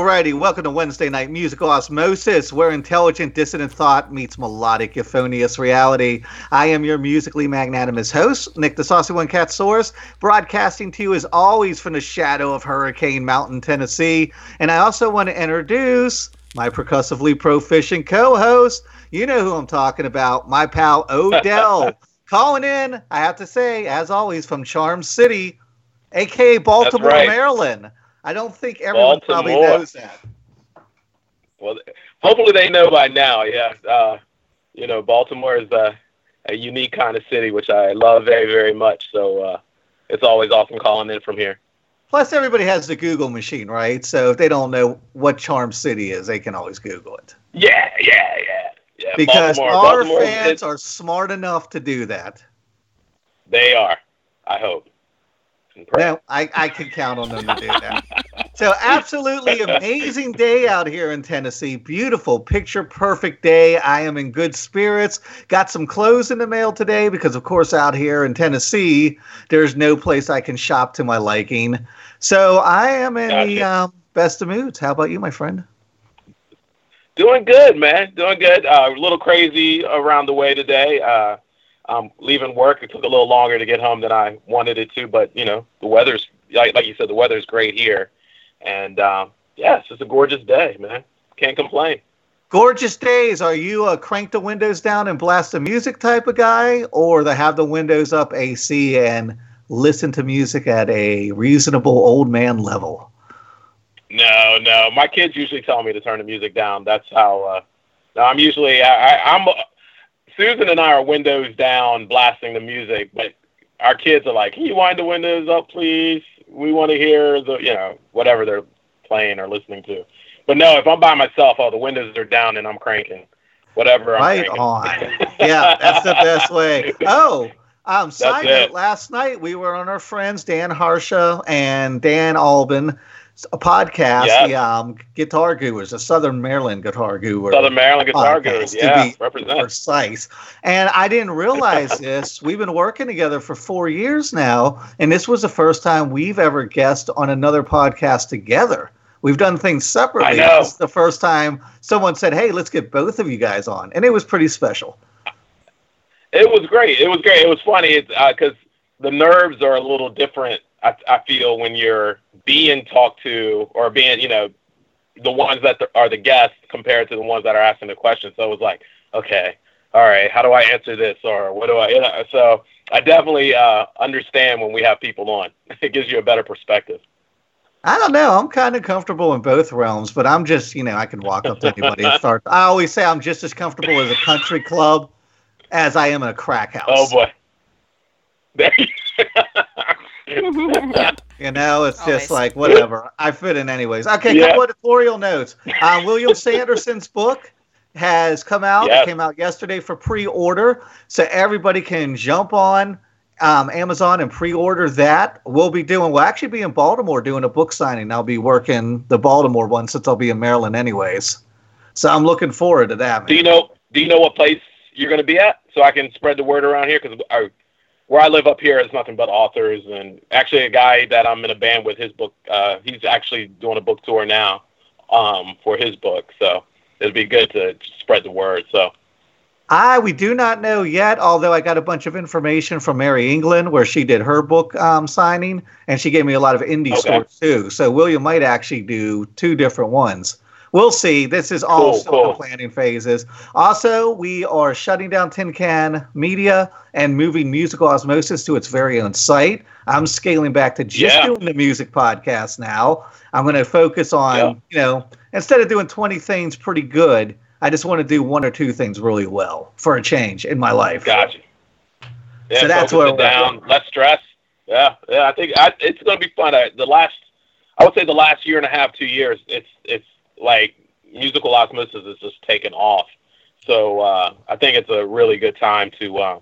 Alrighty, welcome to Wednesday Night Musical Osmosis, where intelligent dissident thought meets melodic euphonious reality. I am your musically magnanimous host, Nick the Saucy One Cat Source, broadcasting to you as always from the shadow of Hurricane Mountain, Tennessee. And I also want to introduce my percussively proficient co-host. You know who I'm talking about, my pal Odell. Calling in, I have to say, as always, from Charm City, a.k.a. Baltimore, right. Maryland. I don't think everyone probably knows that. Well, hopefully they know by now, yeah. You know, Baltimore is a unique kind of city, which I love very, very much. So it's always awesome calling in from here. Plus, everybody has the Google machine, right? So if they don't know what Charm City is, they can always Google it. Yeah. Because Baltimore fans are smart enough to do that. They are, I hope. No, I can count on them to do that. So absolutely amazing day out here in Tennessee. Beautiful, picture-perfect day. I am in good spirits. Got some clothes in the mail today because, of course, out here in Tennessee, there's no place I can shop to my liking. So I am in the best of moods. How about you, my friend? Doing good, man. Doing good. A little crazy around the way today. I'm leaving work. It took a little longer to get home than I wanted it to, but, you know, the weather's, like you said, the weather's great here. And, yeah, it's just a gorgeous day, man. Can't complain. Gorgeous days. Are you a crank the windows down and blast the music type of guy, or the have the windows up AC and listen to music at a reasonable old man level? No. My kids usually tell me to turn the music down. That's how, no, I'm usually, I'm Susan and I are windows down blasting the music, but our kids are like, can you wind the windows up, please? We want to hear the, you know, whatever they're playing or listening to. But no, if I'm by myself, the windows are down and I'm cranking whatever. Right on. Yeah, that's the best way. Oh, side note, last night we were on our friends Dan Harsha and Dan Alban. A podcast, the Guitar Gooers, the Southern Maryland Guitar Gooers. Southern Maryland Guitar Gooers, to be precise. And I didn't realize this. We've been working together for 4 years now, and this was the first time we've ever guest on another podcast together. We've done things separately. It's the first time someone said, hey, let's get both of you guys on. And it was pretty special. It was great. It was great. It was funny because the nerves are a little different, I feel, when you're being talked to or being, you know, the ones that are the guests compared to the ones that are asking the questions. So it was like, okay, all right, how do I answer this? Or what do I, you know, so I definitely understand when we have people on. It gives you a better perspective. I don't know. I'm kind of comfortable in both realms, but I'm just, you know, I can walk up to anybody and start. I always say I'm just as comfortable as a country club as I am in a crack house. Oh, boy. There you go. You know, it's always just like, whatever. I fit in anyways. Okay, couple editorial notes. William Sanderson's book has come out. It came out yesterday for pre-order. So everybody can jump on Amazon and pre-order that. We'll actually be in Baltimore doing a book signing. I'll be working the Baltimore one since I'll be in Maryland anyways. So I'm looking forward to that, man. Do you know what place you're going to be at so I can spread the word around here? Because where I live up here is nothing but authors, and actually a guy that I'm in a band with, his book, he's actually doing a book tour now for his book, so it'd be good to spread the word. So we do not know yet, although I got a bunch of information from Mary England where she did her book signing, and she gave me a lot of indie stores too, so William might actually do two different ones. We'll see. This is all still in the planning phases. Also, we are shutting down Tin Can Media and moving Musical Osmosis to its very own site. I'm scaling back to just doing the music podcast now. I'm going to focus on, you know, instead of doing 20 things pretty good, I just want to do one or two things really well for a change in my life. Gotcha. Yeah, so that's where we're down. Less stress. Yeah. I think it's going to be fun. I would say the last year and a half, 2 years, it's like Musical Osmosis is just taken off. So I think it's a really good time to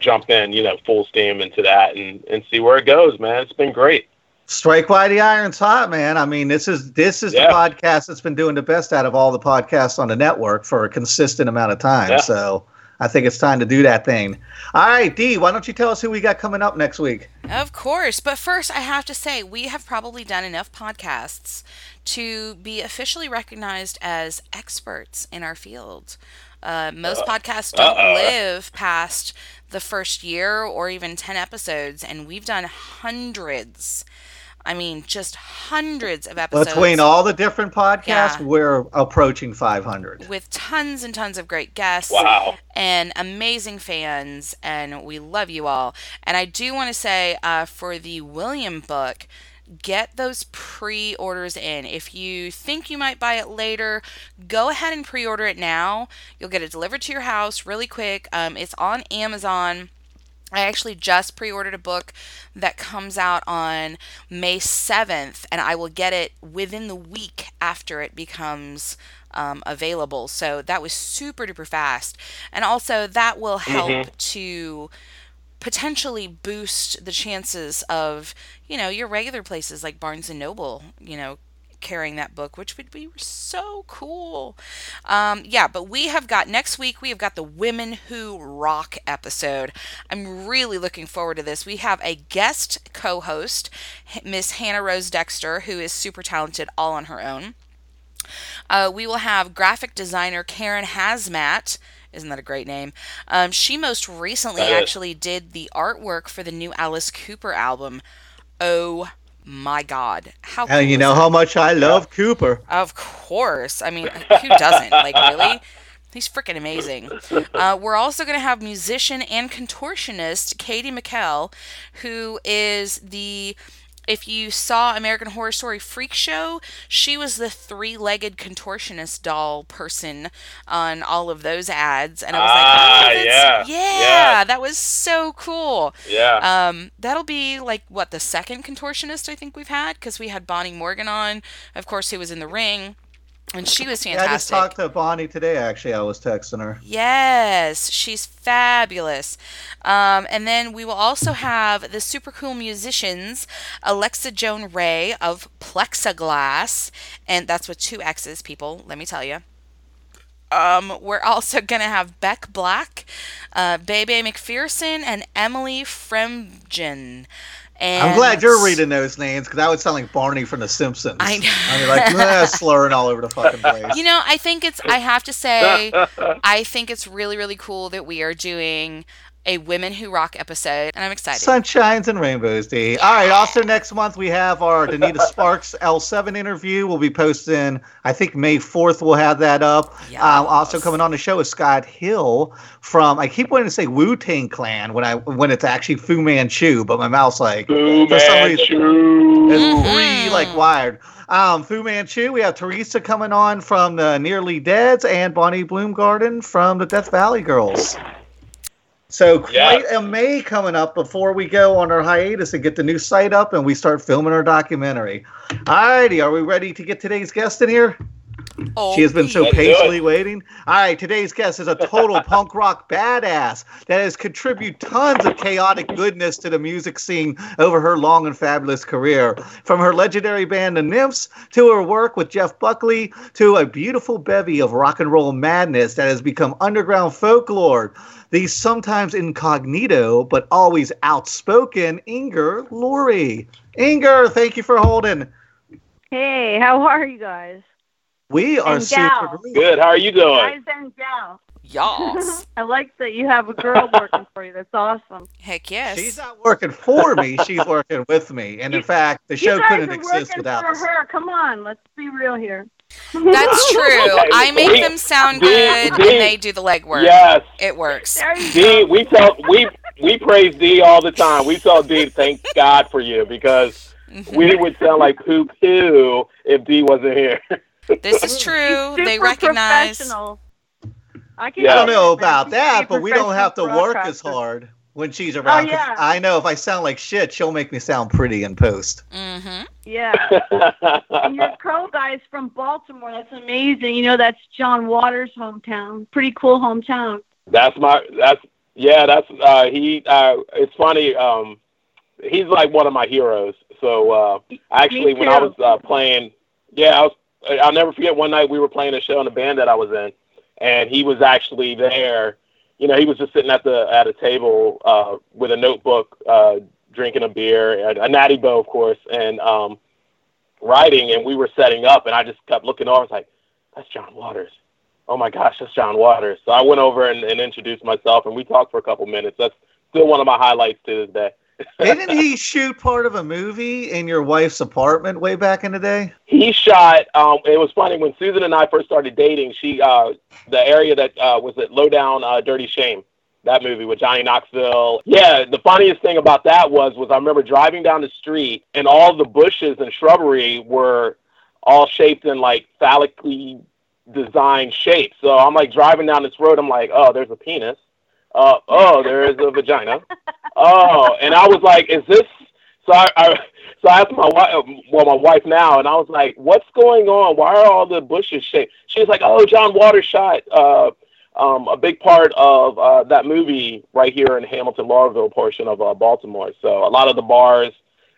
jump in, you know, full steam into that and see where it goes, man. It's been great. Strike while the iron's hot, man. I mean, this is the podcast that's been doing the best out of all the podcasts on the network for a consistent amount of time. So I think it's time to do that thing. All right, Dee, why don't you tell us who we got coming up next week? Of course. But first, I have to say, we have probably done enough podcasts to be officially recognized as experts in our field. Most podcasts don't live past the first year or even 10 episodes, and we've done hundreds. I mean, just hundreds of episodes. Between all the different podcasts, we're approaching 500. With tons and tons of great guests. Wow. And amazing fans, and we love you all. And I do want to say, for the William book, get those pre-orders in. If you think you might buy it later, go ahead and pre-order it now. You'll get it delivered to your house really quick. It's on Amazon. I actually just pre-ordered a book that comes out on May 7th, and I will get it within the week after it becomes available. So that was super duper fast. And also that will help to potentially boost the chances of, you know, your regular places like Barnes & Noble, you know, carrying that book, which would be so cool. But we have got next week, we have got the Women Who Rock episode. I'm really looking forward to this. We have a guest co-host, Miss Hannah Rose Dexter, who is super talented all on her own. We will have graphic designer Karen Hazmat. Isn't that a great name? She most recently actually did the artwork for the new Alice Cooper album. Oh my God. How cool. And you know how much I love Cooper. Of course. I mean, who doesn't? Like, really? He's freaking amazing. We're also going to have musician and contortionist Katie McHale, who is the... If you saw American Horror Story Freak Show, she was the three-legged contortionist doll person on all of those ads. And I was like, that was so cool. Yeah. That'll be like, what, the second contortionist I think we've had? Because we had Bonnie Morgan on, of course, who was in The Ring. And she was fantastic. Yeah, I just talked to Bonnie today, actually. I was texting her. Yes, she's fabulous. And then we will also have the super cool musicians, Alexa Joan Ray of Plexiglass. And that's with 2 X's, people, let me tell you. We're also going to have Beck Black, Bebe McPherson, and Emily Fremgen. And I'm glad you're reading those names, because I would sound like Barney from The Simpsons. I know. I'd be like, slurring all over the fucking place. You know, I think it's really, really cool that we are doing a Women Who Rock episode, and I'm excited. Sunshines and rainbows, Dee. All right, also next month we have our Danita Sparks L7 interview. We'll be posting, I think May 4th we'll have that up. Yes. Also coming on the show is Scott Hill from, I keep wanting to say Wu-Tang Clan when it's actually Fu Manchu, but my mouth's like, Fu Manchu. It's wired. Fu Manchu, we have Teresa coming on from the Nearly Deads and Bonnie Bloomgarden from the Death Valley Girls. So quite a May coming up before we go on our hiatus and get the new site up and we start filming our documentary. Alrighty, are we ready to get today's guest in here? Oh, she has been so patiently waiting. All right, today's guest is a total punk rock badass that has contributed tons of chaotic goodness to the music scene over her long and fabulous career. From her legendary band The Nymphs to her work with Jeff Buckley to a beautiful bevy of rock and roll madness that has become underground folklore. The sometimes incognito but always outspoken Inger Lorre. Inger, thank you for holding. Hey, how are you guys? We are super good. How are you doing? Guys and gals. Y'all. I like that you have a girl working for you. That's awesome. Heck yes. She's not working for me. She's working with me. And in fact, the show couldn't exist without us. Her. Come on. Let's be real here. That's true. I make them sound good, and they do the legwork. Yes. It works. Dee, we praise Dee all the time. We tell Dee, thank God for you, because we would sound like poo-poo if Dee wasn't here. This is true. They recognize. I don't know about that, but we don't have to work as hard when she's around. Oh, yeah. I know if I sound like shit, she'll make me sound pretty in post. Mm-hmm. Yeah. And your crow guy's from Baltimore. That's amazing. You know, that's John Waters' hometown. Pretty cool hometown. It's funny. He's like one of my heroes. So actually, when I was playing, I'll never forget one night we were playing a show in a band that I was in, and he was actually there you know, he was just sitting at a table with a notebook, drinking a beer, a Natty Bow, of course, and writing. And we were setting up, and I just kept looking over. I was like, "That's John Waters. Oh my gosh, that's John Waters." So I went over and introduced myself, and we talked for a couple minutes. That's still one of my highlights to this day. Didn't he shoot part of a movie in your wife's apartment way back in the day? He shot, it was funny, when Susan and I first started dating, she, the area that was at Lowdown Dirty Shame, that movie with Johnny Knoxville. Yeah, the funniest thing about that was I remember driving down the street and all the bushes and shrubbery were all shaped in like phallically designed shapes. So I'm like driving down this road, I'm like, oh, there's a penis. Oh, there is a vagina. Oh, and I was like, is this? So I asked my wife now, and I was like, what's going on? Why are all the bushes shaped? She was like, oh, John Waters shot a big part of that movie right here in Hamilton, Laurelville portion of Baltimore. So a lot of the bars,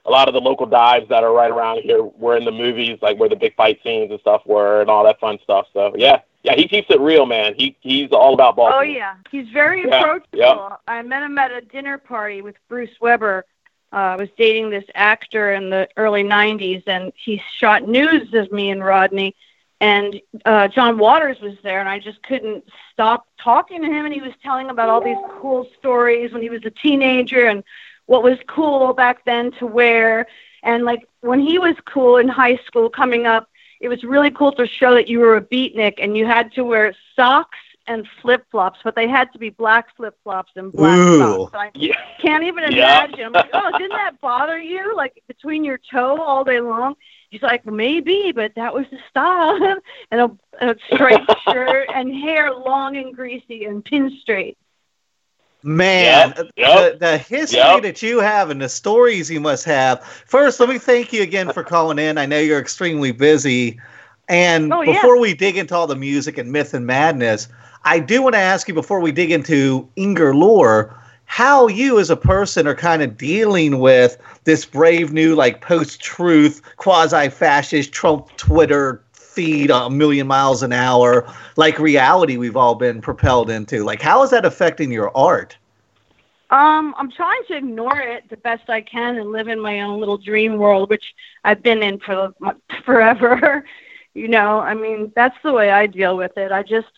a lot of the local dives that are right around here were in the movies, like where the big fight scenes and stuff were and all that fun stuff. So, yeah. Yeah, he keeps it real, man. He's all about Baltimore. Oh, yeah. He's very approachable. Yeah. I met him at a dinner party with Bruce Weber. I was dating this actor in the early 90s, and he shot news of me and Rodney. And John Waters was there, and I just couldn't stop talking to him. And he was telling about all these cool stories when he was a teenager and what was cool back then to wear. And, like, when he was cool in high school coming up, it was really cool to show that you were a beatnik and you had to wear socks and flip-flops, but they had to be black flip-flops and black socks. I can't even imagine. Yeah. I'm like, oh, didn't that bother you, like, between your toe all day long? He's like, maybe, but that was the style. And a straight shirt and hair long and greasy and pin straight. Man, yep. The history that you have and the stories you must have. First, let me thank you again for calling in. I know you're extremely busy. And before we dig into all the music and myth and madness, I do want to ask you, before we dig into Inger Lorre, how you as a person are kind of dealing with this brave new, like, post-truth, quasi-fascist Trump Twitter feed a million miles an hour, like reality we've all been propelled into. Like, how is that affecting your art? I'm trying to ignore it the best I can and live in my own little dream world, which I've been in for forever. You know, I mean, that's the way I deal with it. I just,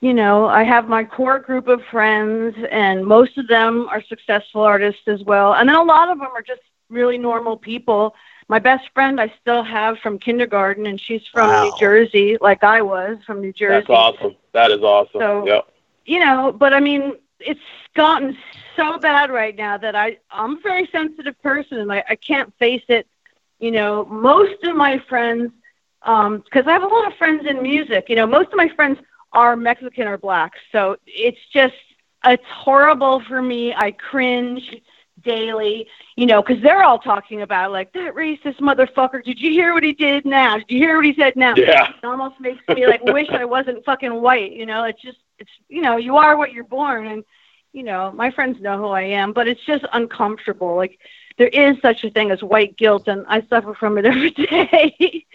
you know, I have my core group of friends, and most of them are successful artists as well. And then a lot of them are just really normal people. My best friend I still have from kindergarten, and she's from New Jersey, like I was from New Jersey. That's awesome. That is awesome. So, you know, but I mean, it's gotten so bad right now that I'm a very sensitive person, and I can't face it. You know, most of my friends, because I have a lot of friends in music, you know, most of my friends are Mexican or black. So it's horrible for me. I cringe daily, you know, because they're all talking about, like, that racist motherfucker, did you hear what he did now? Did you hear what he said now? Yeah. It almost makes me, like, wish I wasn't fucking white, you know? It's just, you know, you are what you're born, and, you know, my friends know who I am, but it's just uncomfortable. Like, there is such a thing as white guilt, and I suffer from it every day.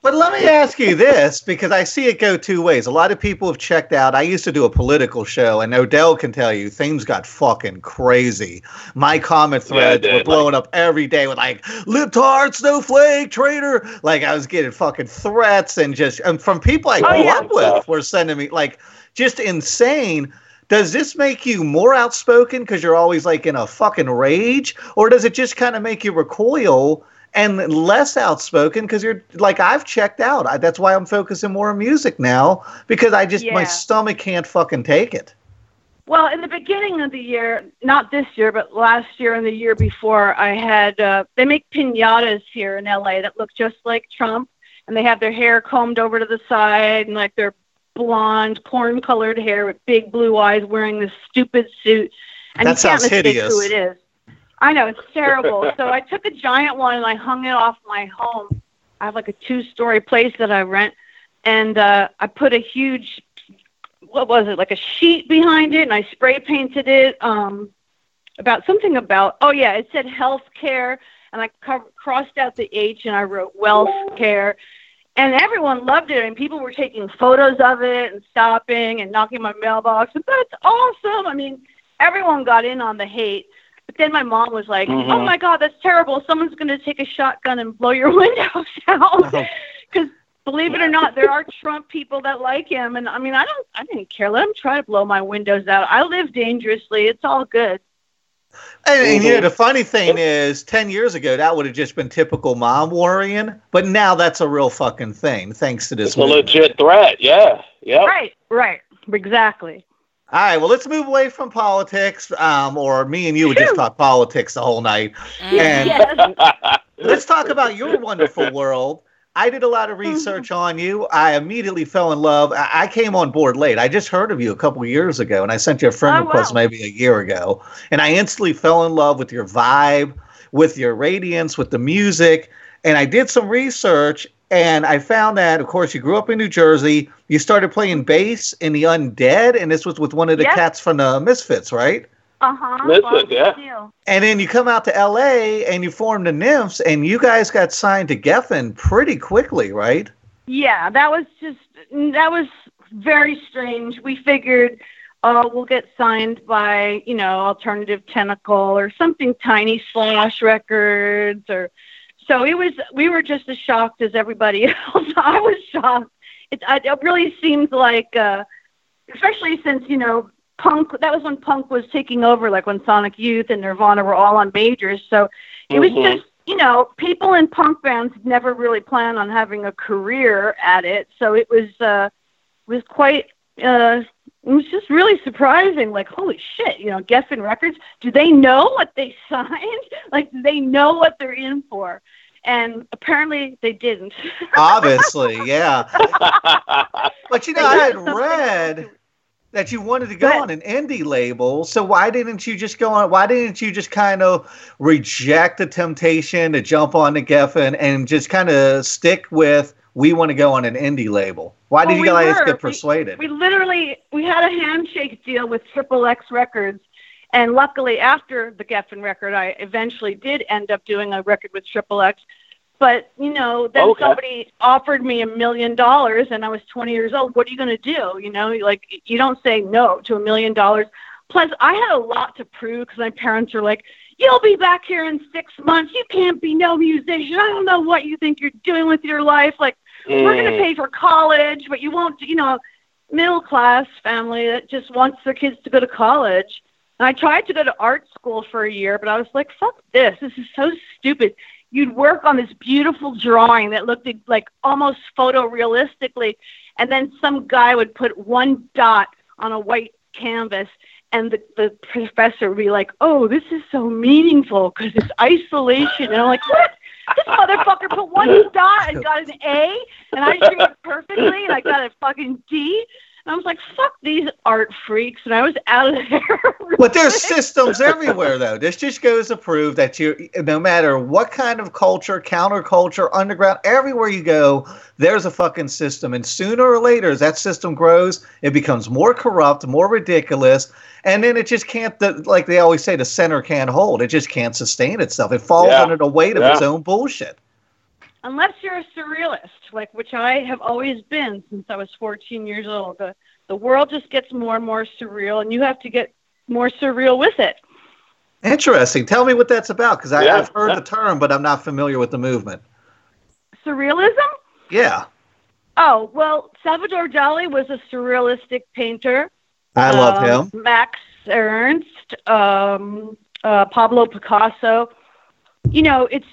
But let me ask you this, because I see it go two ways. A lot of people have checked out. I used to do a political show, and Odell can tell you, things got fucking crazy. My comment threads were blowing up every day with, like, libtard, snowflake, traitor. Like, I was getting fucking threats and from people I grew up with were sending me, like, just insane. Does this make you more outspoken because you're always, like, in a fucking rage? Or does it just kind of make you recoil and less outspoken because you're like, I've checked out. That's why I'm focusing more on music now, because I just, my stomach can't fucking take it. Well, in the beginning of the year, not this year, but last year and the year before, I had, they make piñatas here in LA that look just like Trump, and they have their hair combed over to the side and, like, their blonde, corn colored hair with big blue eyes, wearing this stupid suit. And that sounds hideous. Who it is. I know, it's terrible. So I took a giant one and I hung it off my home. I have, like, a 2-story place that I rent. And I put a huge, like a sheet behind it, and I spray painted it it said health care. And I crossed out the H and I wrote wealth care. And everyone loved it, and people were taking photos of it and stopping and knocking my mailbox. And that's awesome. I mean, everyone got in on the hate. But then my mom was like, oh, my God, that's terrible. Someone's going to take a shotgun and blow your windows out. Because believe it or not, there are Trump people that like him. And, I mean, I didn't care. Let him try to blow my windows out. I live dangerously. It's all good. And you know, the funny thing is, 10 years ago, that would have just been typical mom worrying. But now that's a real fucking thing, thanks to this movement. It's a legit threat, yeah. Yep. Right, exactly. All right, well, let's move away from politics, or me and you would just talk politics the whole night. And let's talk about your wonderful world. I did a lot of research on you. I immediately fell in love. I came on board late. I just heard of you a couple of years ago, and I sent you a friend request maybe a year ago. And I instantly fell in love with your vibe, with your radiance, with the music. And I did some research, and I found that, of course, you grew up in New Jersey. You started playing bass in the Undead, and this was with one of the cats from the Misfits, right? And then you come out to LA and you form the Nymphs, and you guys got signed to Geffen pretty quickly, right? Yeah, that was very strange. We figured, we'll get signed by, you know, Alternative Tentacle or something tiny, Slash Records, or so it was. We were just as shocked as everybody else. I was shocked. It really seemed like, especially since, you know, punk, that was when punk was taking over, like when Sonic Youth and Nirvana were all on majors. So it was just, you know, people in punk bands never really planned on having a career at it. So it was quite, it was just really surprising. Like, holy shit, you know, Geffen Records, do they know what they signed? Like, do they know what they're in for? And apparently they didn't. Obviously, yeah. But, you know, I had read that you wanted to go on an indie label, so why didn't you just go on? Why didn't you just kind of reject the temptation to jump on the Geffen and just kind of stick with, we want to go on an indie label? Why did you guys get persuaded? We literally, we had a handshake deal with XXX Records, and luckily after the Geffen record, I eventually did end up doing a record with XXX. But, you know, then somebody offered me $1 million, and I was 20 years old. What are you going to do? You know, like, you don't say no to $1 million. Plus, I had a lot to prove because my parents were like, you'll be back here in 6 months. You can't be no musician. I don't know what you think you're doing with your life. Like, we're going to pay for college, but you won't, you know, middle-class family that just wants their kids to go to college. And I tried to go to art school for a year, but I was like, fuck this. This is so stupid. You'd work on this beautiful drawing that looked like almost photorealistically, and then some guy would put one dot on a white canvas, and the professor would be like, oh, this is so meaningful because it's isolation. And I'm like, what? This motherfucker put one dot and got an A, and I drew it perfectly, and I got a fucking D. I was like, fuck these art freaks, and I was out of there. But there's systems everywhere, though. This just goes to prove that you, no matter what kind of culture, counterculture, underground, everywhere you go, there's a fucking system. And sooner or later, as that system grows, it becomes more corrupt, more ridiculous, and then it just can't, like they always say, the center can't hold. It just can't sustain itself. It falls under the weight of its own bullshit. Unless you're a surrealist, like which I have always been since I was 14 years old, the world just gets more and more surreal, and you have to get more surreal with it. Interesting. Tell me what that's about, because I've heard the term, but I'm not familiar with the movement. Surrealism? Yeah. Oh, well, Salvador Dali was a surrealistic painter. I love him. Max Ernst, Pablo Picasso. You know, it's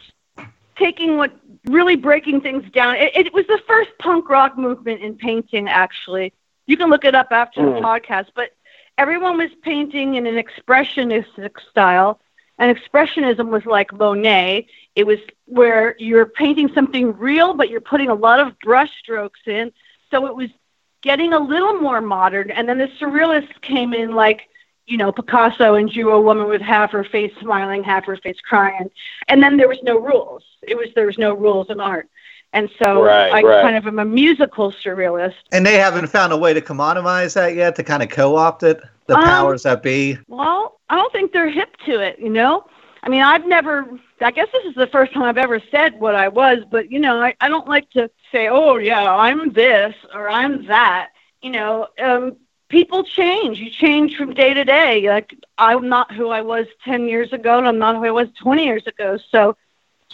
taking what, really breaking things down. It was the first punk rock movement in painting, actually. You can look it up after the podcast, but everyone was painting in an expressionistic style, and expressionism was like Monet. It was where you're painting something real, but you're putting a lot of brush strokes in, so it was getting a little more modern, and then the surrealists came in like, you know, Picasso and drew a woman with half her face smiling, half her face crying. And then there was no rules. There was no rules in art. And so I kind of am a musical surrealist. And they haven't found a way to commoditize that yet, to kind of co-opt it, the powers that be? Well, I don't think they're hip to it, you know? I mean, I've never, I guess this is the first time I've ever said what I was, but, you know, I don't like to say, oh, yeah, I'm this or I'm that. You know, people change. You change from day to day. Like, I'm not who I was 10 years ago, and I'm not who I was 20 years ago. So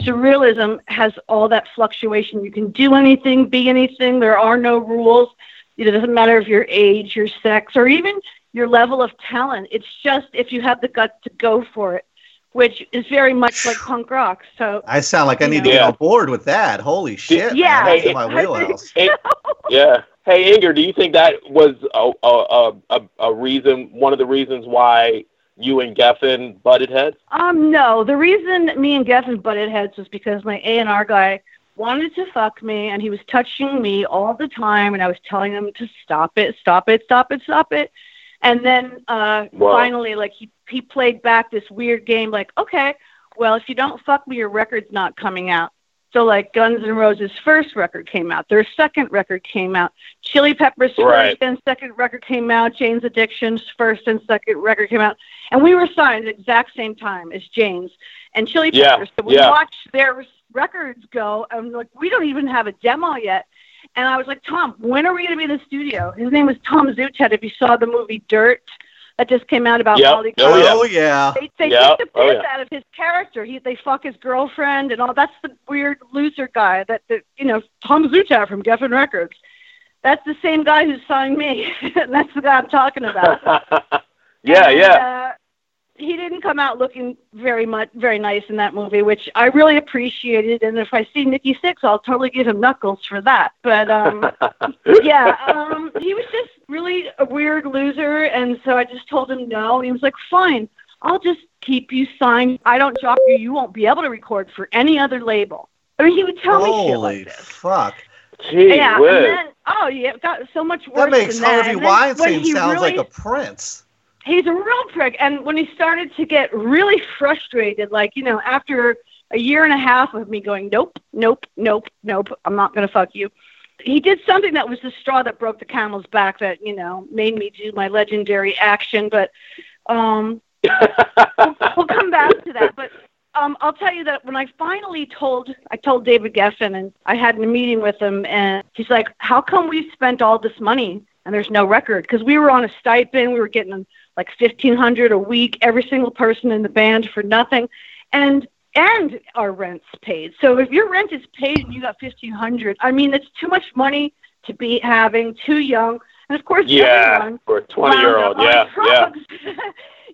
surrealism has all that fluctuation. You can do anything, be anything. There are no rules. It doesn't matter if your age, your sex, or even your level of talent. It's just if you have the guts to go for it, which is very much like punk rock. So I sound like I need to get on board with that. Holy shit! Yeah, man, that's in my wheelhouse. So. Yeah. Hey, Inger, do you think that was a reason? One of the reasons why you and Geffen butted heads? No. The reason me and Geffen butted heads was because my A&R guy wanted to fuck me, and he was touching me all the time, and I was telling him to stop it. And then finally, like, he played back this weird game, like, okay, well, if you don't fuck me, your record's not coming out. So, like, Guns N' Roses' first record came out. Their second record came out. Chili Peppers' first and second record came out. Jane's Addiction's first and second record came out. And we were signed at the exact same time as Jane's and Chili Peppers. So we watched their records go, and, like, we don't even have a demo yet. And I was like, Tom, when are we going to be in the studio? His name was Tom Zutaut. If you saw the movie Dirt that just came out about Baldy Cowboy. Oh, yeah. They took the piss out of his character. They fuck his girlfriend and all. That's the weird loser guy that you know, Tom Zutaut from Geffen Records. That's the same guy who signed me. And that's the guy I'm talking about. He didn't come out looking very nice in that movie, which I really appreciated. And if I see Nikki Sixx, I'll totally give him knuckles for that. But he was just really a weird loser, and so I just told him no. And he was like, "Fine, I'll just keep you signed. I don't drop you. You won't be able to record for any other label." I mean, he would tell me shit like this. Holy fuck! Gee, yeah, whiz. And then it got so much worse. That makes Harvey Weinstein sound like a prince. He's a real prick. And when he started to get really frustrated, like, you know, after a year and a half of me going, nope, I'm not going to fuck you. He did something that was the straw that broke the camel's back that, you know, made me do my legendary action. But we'll come back to that. But I'll tell you that when I finally told David Geffen, and I had a meeting with him, and he's like, how come we spent all this money and there's no record? Because we were on a stipend. We were getting like $1,500 a week, every single person in the band for nothing. And our rent's paid. So if your rent is paid and you got $1,500, I mean, it's too much money to be having, too young. And of course, everyone. Yeah, for a 20-year-old, yeah.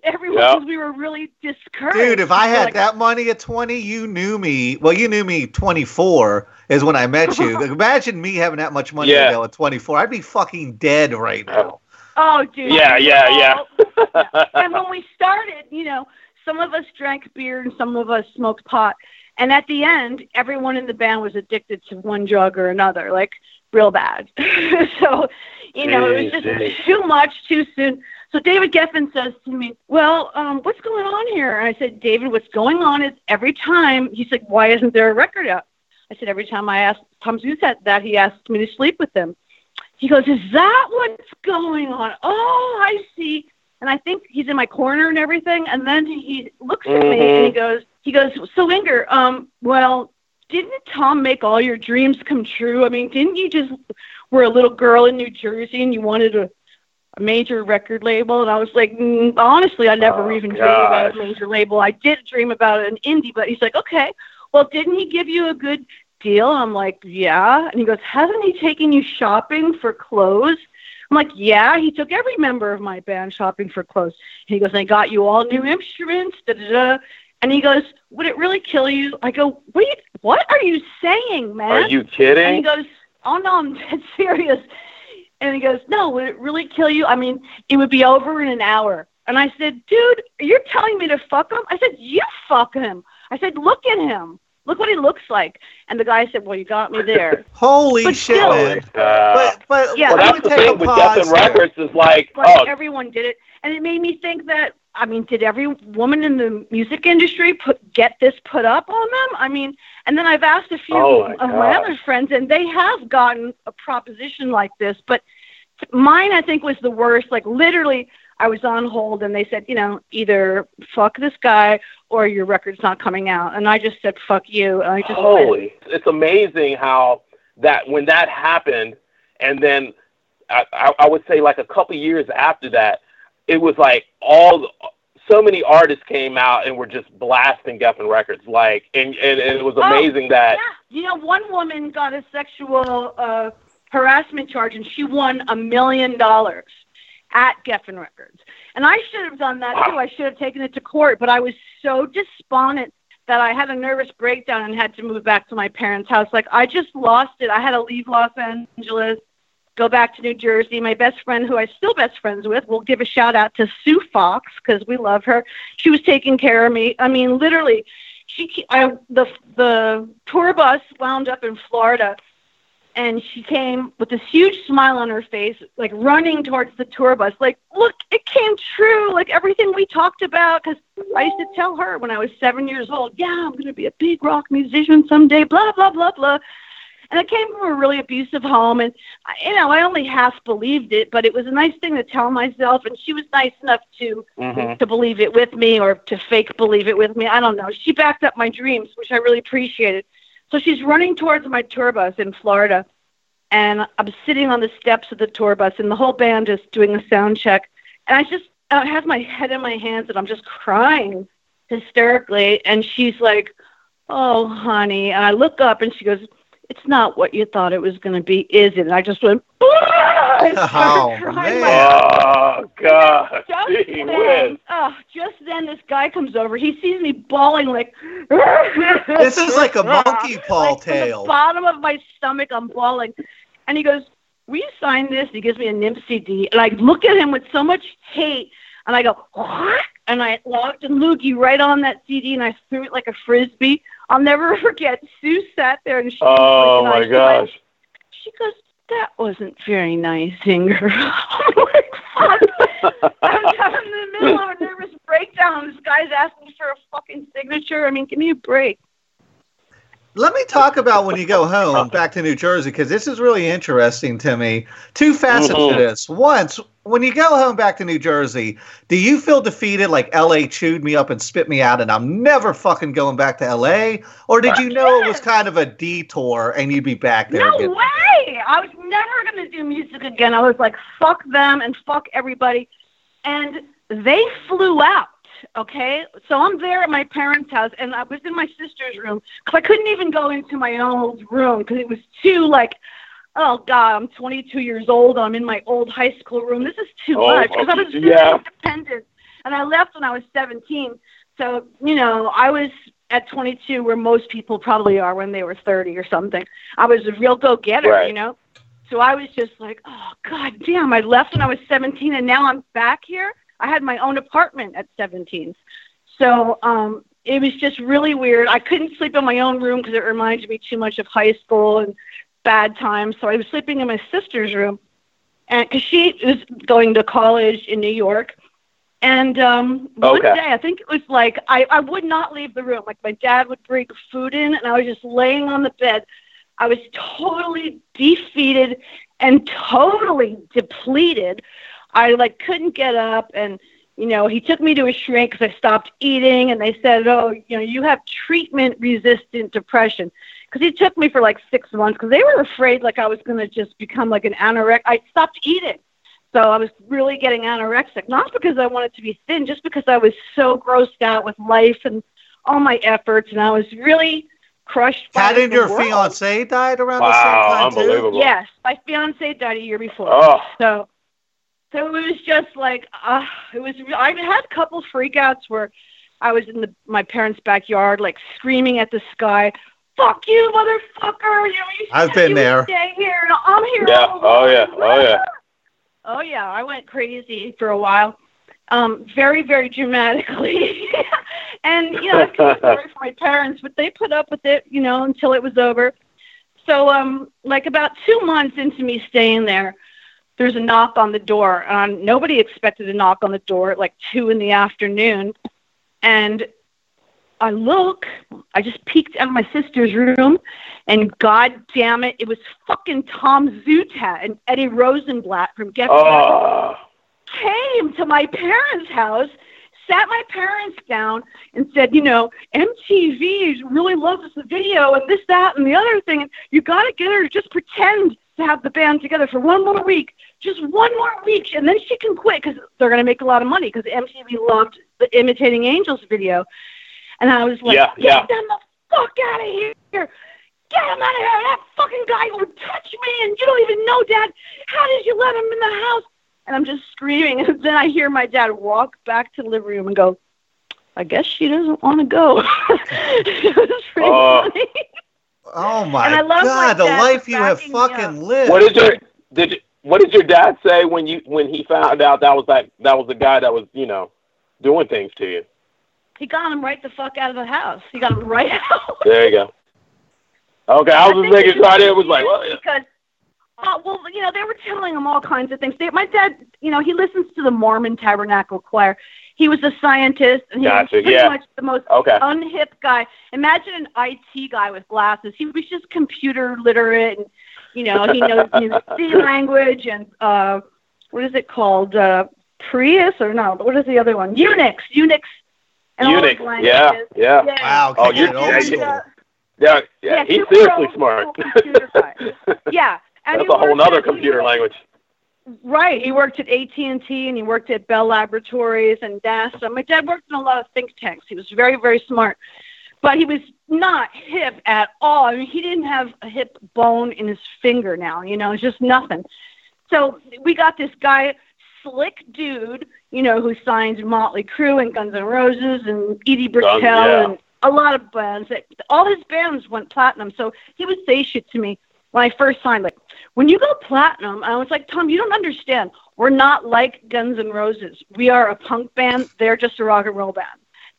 Everyone, because we were really discouraged. Dude, if I had that money at 20, you knew me 24 is when I met you. Imagine me having that much money at 24. I'd be fucking dead right now. Oh, dude. Yeah. And when we started, you know, some of us drank beer and some of us smoked pot. And at the end, everyone in the band was addicted to one drug or another, like real bad. So, you know, it was just too much too soon. So David Geffen says to me, well, what's going on here? And I said, David, what's going on is every time, he said, why isn't there a record out? I said, every time I asked Tom Zutaut that, he asked me to sleep with him. He goes, is that what's going on? Oh, I see. And I think he's in my corner and everything. And then he looks at me and he goes, so Inger, well, didn't Tom make all your dreams come true? I mean, didn't you just were a little girl in New Jersey and you wanted a major record label? And I was like, honestly, I never dreamed about a major label. I did dream about an indie, but he's like, okay, well, didn't he give you a good deal? I'm like, yeah. And he goes, hasn't he taken you shopping for clothes? I'm like, yeah, he took every member of my band shopping for clothes. And he goes, I got you all new instruments, da-da-da. And he goes, would it really kill you? I go, what are you saying, man? Are you kidding? And he goes, oh, no, I'm dead serious. And he goes, no, would it really kill you? I mean, it would be over in an hour. And I said, dude, you're telling me to fuck him? I said, you fuck him. I said, look at him. Look what he looks like. And the guy said, well, you got me there. Holy shit. But that's the thing with Geffen Records is like, everyone did it. And it made me think that, I mean, did every woman in the music industry get this put up on them? I mean, and then I've asked a few of my other friends, and they have gotten a proposition like this. But mine, I think, was the worst. Like, literally, I was on hold, and they said, you know, either fuck this guy or your record's not coming out. And I just said, fuck you. And I just holy, quit. It's amazing how that when that happened, and then I would say like a couple of years after that, it was like so many artists came out and were just blasting Geffen Records. Like, and it was amazing that. Yeah. You know, one woman got a sexual harassment charge, and she won $1 million at Geffen Records. And I should have done that, too. I should have taken it to court, but I was so despondent that I had a nervous breakdown and had to move back to my parents' house. Like, I just lost it. I had to leave Los Angeles, go back to New Jersey. My best friend, who I'm still best friends with, we'll give a shout out to Sue Fox, because we love her. She was taking care of me. I mean, literally, the tour bus wound up in Florida, and she came with this huge smile on her face, like running towards the tour bus, like, look, it came true, like everything we talked about, because I used to tell her when I was 7 years old, yeah, I'm going to be a big rock musician someday, blah, blah, blah, blah. And I came from a really abusive home, and, you know, I only half believed it, but it was a nice thing to tell myself, and she was nice enough to believe it with me, or to fake believe it with me. I don't know. She backed up my dreams, which I really appreciated. So she's running towards my tour bus in Florida, and I'm sitting on the steps of the tour bus, and the whole band is doing a sound check, and I have my head in my hands, and I'm just crying hysterically, and she's like, oh, honey, and I look up, and she goes, it's not what you thought it was going to be, is it? And I just went, crying. Oh, God. Just then, this guy comes over. He sees me bawling like, this is like a monkey paw tale. From the bottom of my stomach, I'm bawling. And he goes, will you sign this? And he gives me a Nymphs CD. And I look at him with so much hate, and I go, what? And I locked and loogie right on that CD, and I threw it like a Frisbee. I'll never forget. Sue sat there, and she was like, oh, my gosh. She goes, that wasn't very nice, Inger. Oh, my God. I'm in the middle of a nervous breakdown. This guy's asking for a fucking signature. I mean, give me a break. Let me talk about when you go home back to New Jersey, because this is really interesting to me. Two facets to this. Once, when you go home back to New Jersey, do you feel defeated, like L.A. chewed me up and spit me out and I'm never fucking going back to L.A.? Or did you know it was kind of a detour and you'd be back there? No way! I was never going to do music again. I was like, fuck them and fuck everybody. And they flew out, okay? So I'm there at my parents' house, and I was in my sister's room because I couldn't even go into my own room because it was too, like... oh, God, I'm 22 years old. I'm in my old high school room. This is too much because I was super independent. And I left when I was 17. So, you know, I was at 22 where most people probably are when they were 30 or something. I was a real go-getter, you know. So I was just like, oh, God damn, I left when I was 17, and now I'm back here. I had my own apartment at 17. So it was just really weird. I couldn't sleep in my own room because it reminded me too much of high school and bad times. So I was sleeping in my sister's room, and because she was going to college in New York. And one day, I think it was like, I would not leave the room. Like, my dad would bring food in, and I was just laying on the bed. I was totally defeated and totally depleted. I, like, couldn't get up, and, you know, he took me to a shrink because I stopped eating, and they said, oh, you know, you have treatment-resistant depression. Because he took me for like 6 months because they were afraid like I was going to just become like an anorexic. I stopped eating. So I was really getting anorexic, not because I wanted to be thin, just because I was so grossed out with life and all my efforts. And I was really crushed by the world. Hadn't your fiance died around the same time too? Wow, unbelievable. Yes, my fiance died a year before. Oh. So it was just like, it was. I had a couple freakouts where I was in my parents' backyard, like screaming at the sky, fuck you, motherfucker! You I've been there. Stay here. And I'm here. Yeah. Oh yeah. I went crazy for a while, very, very dramatically. And you know, I feel sorry for my parents, but they put up with it, you know, until it was over. So, like about 2 months into me staying there, there's a knock on the door. Nobody expected a knock on the door at like 2 p.m, and I look, I just peeked out of my sister's room, and God damn it was fucking Tom Zutaut and Eddie Rosenblatt from Geffen Records. came to my parents' house, sat my parents down and said, you know, MTV really loves the video and this, that, and the other thing. And you got to get her to just pretend to have the band together for one more week. Just one more week, and then she can quit because they're going to make a lot of money because MTV loved the Imitating Angels video. And I was like, get them the fuck out of here. Get him out of here. That fucking guy would touch me, and you don't even know, Dad. How did you let him in the house? And I'm just screaming. And then I hear my dad walk back to the living room and go, I guess she doesn't want to go. It was pretty funny. Oh, my God, the life you have fucking lived. What did your dad say when he found out that was the guy that was, you know, doing things to you? He got him right the fuck out of the house. He got him right out. There you go. Okay, I was just making sure it was like, well, yeah. Because, well, you know, they were telling him all kinds of things. My dad, you know, he listens to the Mormon Tabernacle Choir. He was a scientist, and he was pretty much the most unhip guy. Imagine an IT guy with glasses. He was just computer literate and, you know, he knows C language and what is it called? Prius or no? What is the other one? Unix. And Unix. All yeah. Wow. Oh, you're old school. Yeah. He's seriously smart. Yeah. And that's a whole other computer language. Right. He worked at AT&T and he worked at Bell Laboratories and NASA. My dad worked in a lot of think tanks. He was very, very smart. But he was not hip at all. I mean, he didn't have a hip bone in his finger now, you know, it's just nothing. So we got this guy, slick dude, you know, who signed Motley Crue and Guns N' Roses and Edie Brickell and a lot of bands. All his bands went platinum. So he would say shit to me when I first signed, like, when you go platinum, I was like, Tom, you don't understand. We're not like Guns N' Roses. We are a punk band. They're just a rock and roll band.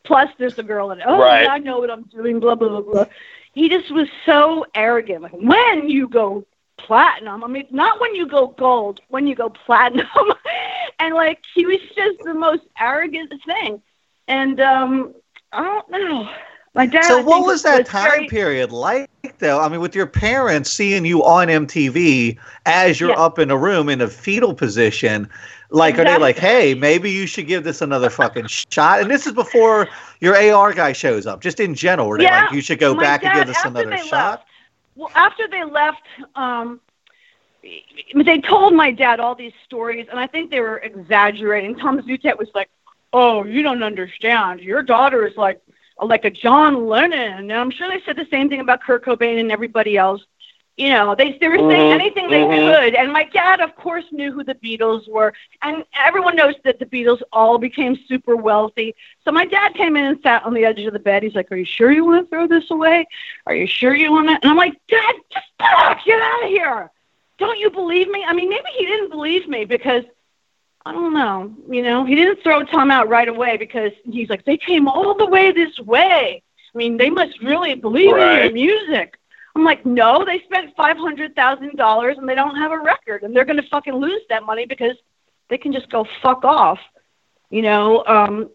Plus, there's a girl in it. Oh, right. I know what I'm doing, blah, blah, blah, blah. He just was so arrogant. Like, when you go platinum, I mean, not when you go gold, when you go platinum. And, like, he was just the most arrogant thing. And I don't know. My dad. So what was that time period like, though? I mean, with your parents seeing you on MTV as you're up in a room in a fetal position, like, are they like, hey, maybe you should give this another fucking shot? And this is before your AR guy shows up, just in general. Were they like, you should go back and give this another shot? Well, after they left, they told my dad all these stories, and I think they were exaggerating. Tom Zutaut was like, oh, you don't understand. Your daughter is like a John Lennon. And I'm sure they said the same thing about Kurt Cobain and everybody else. You know, they were saying anything they could. And my dad, of course, knew who the Beatles were. And everyone knows that the Beatles all became super wealthy. So my dad came in and sat on the edge of the bed. He's like, are you sure you want to throw this away? Are you sure you want to? And I'm like, Dad, just get out of here. Don't you believe me? I mean, maybe he didn't believe me because I don't know, you know, he didn't throw Tom out right away because he's like, they came all the way this way. I mean, they must really believe in your music. I'm like, no, they spent $500,000 and they don't have a record and they're going to fucking lose that money because they can just go fuck off. You know,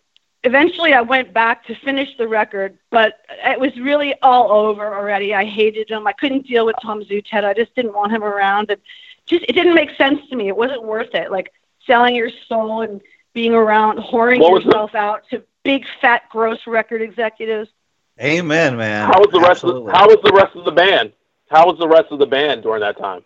eventually I went back to finish the record, but it was really all over already. I hated him. I couldn't deal with Tom Zutaut. I just didn't want him around. And just, it didn't make sense to me. It wasn't worth it. Like, selling your soul and being around, whoring yourself out to big, fat, gross record executives. Amen, man. How was the rest of the band? How was the rest of the band during that time?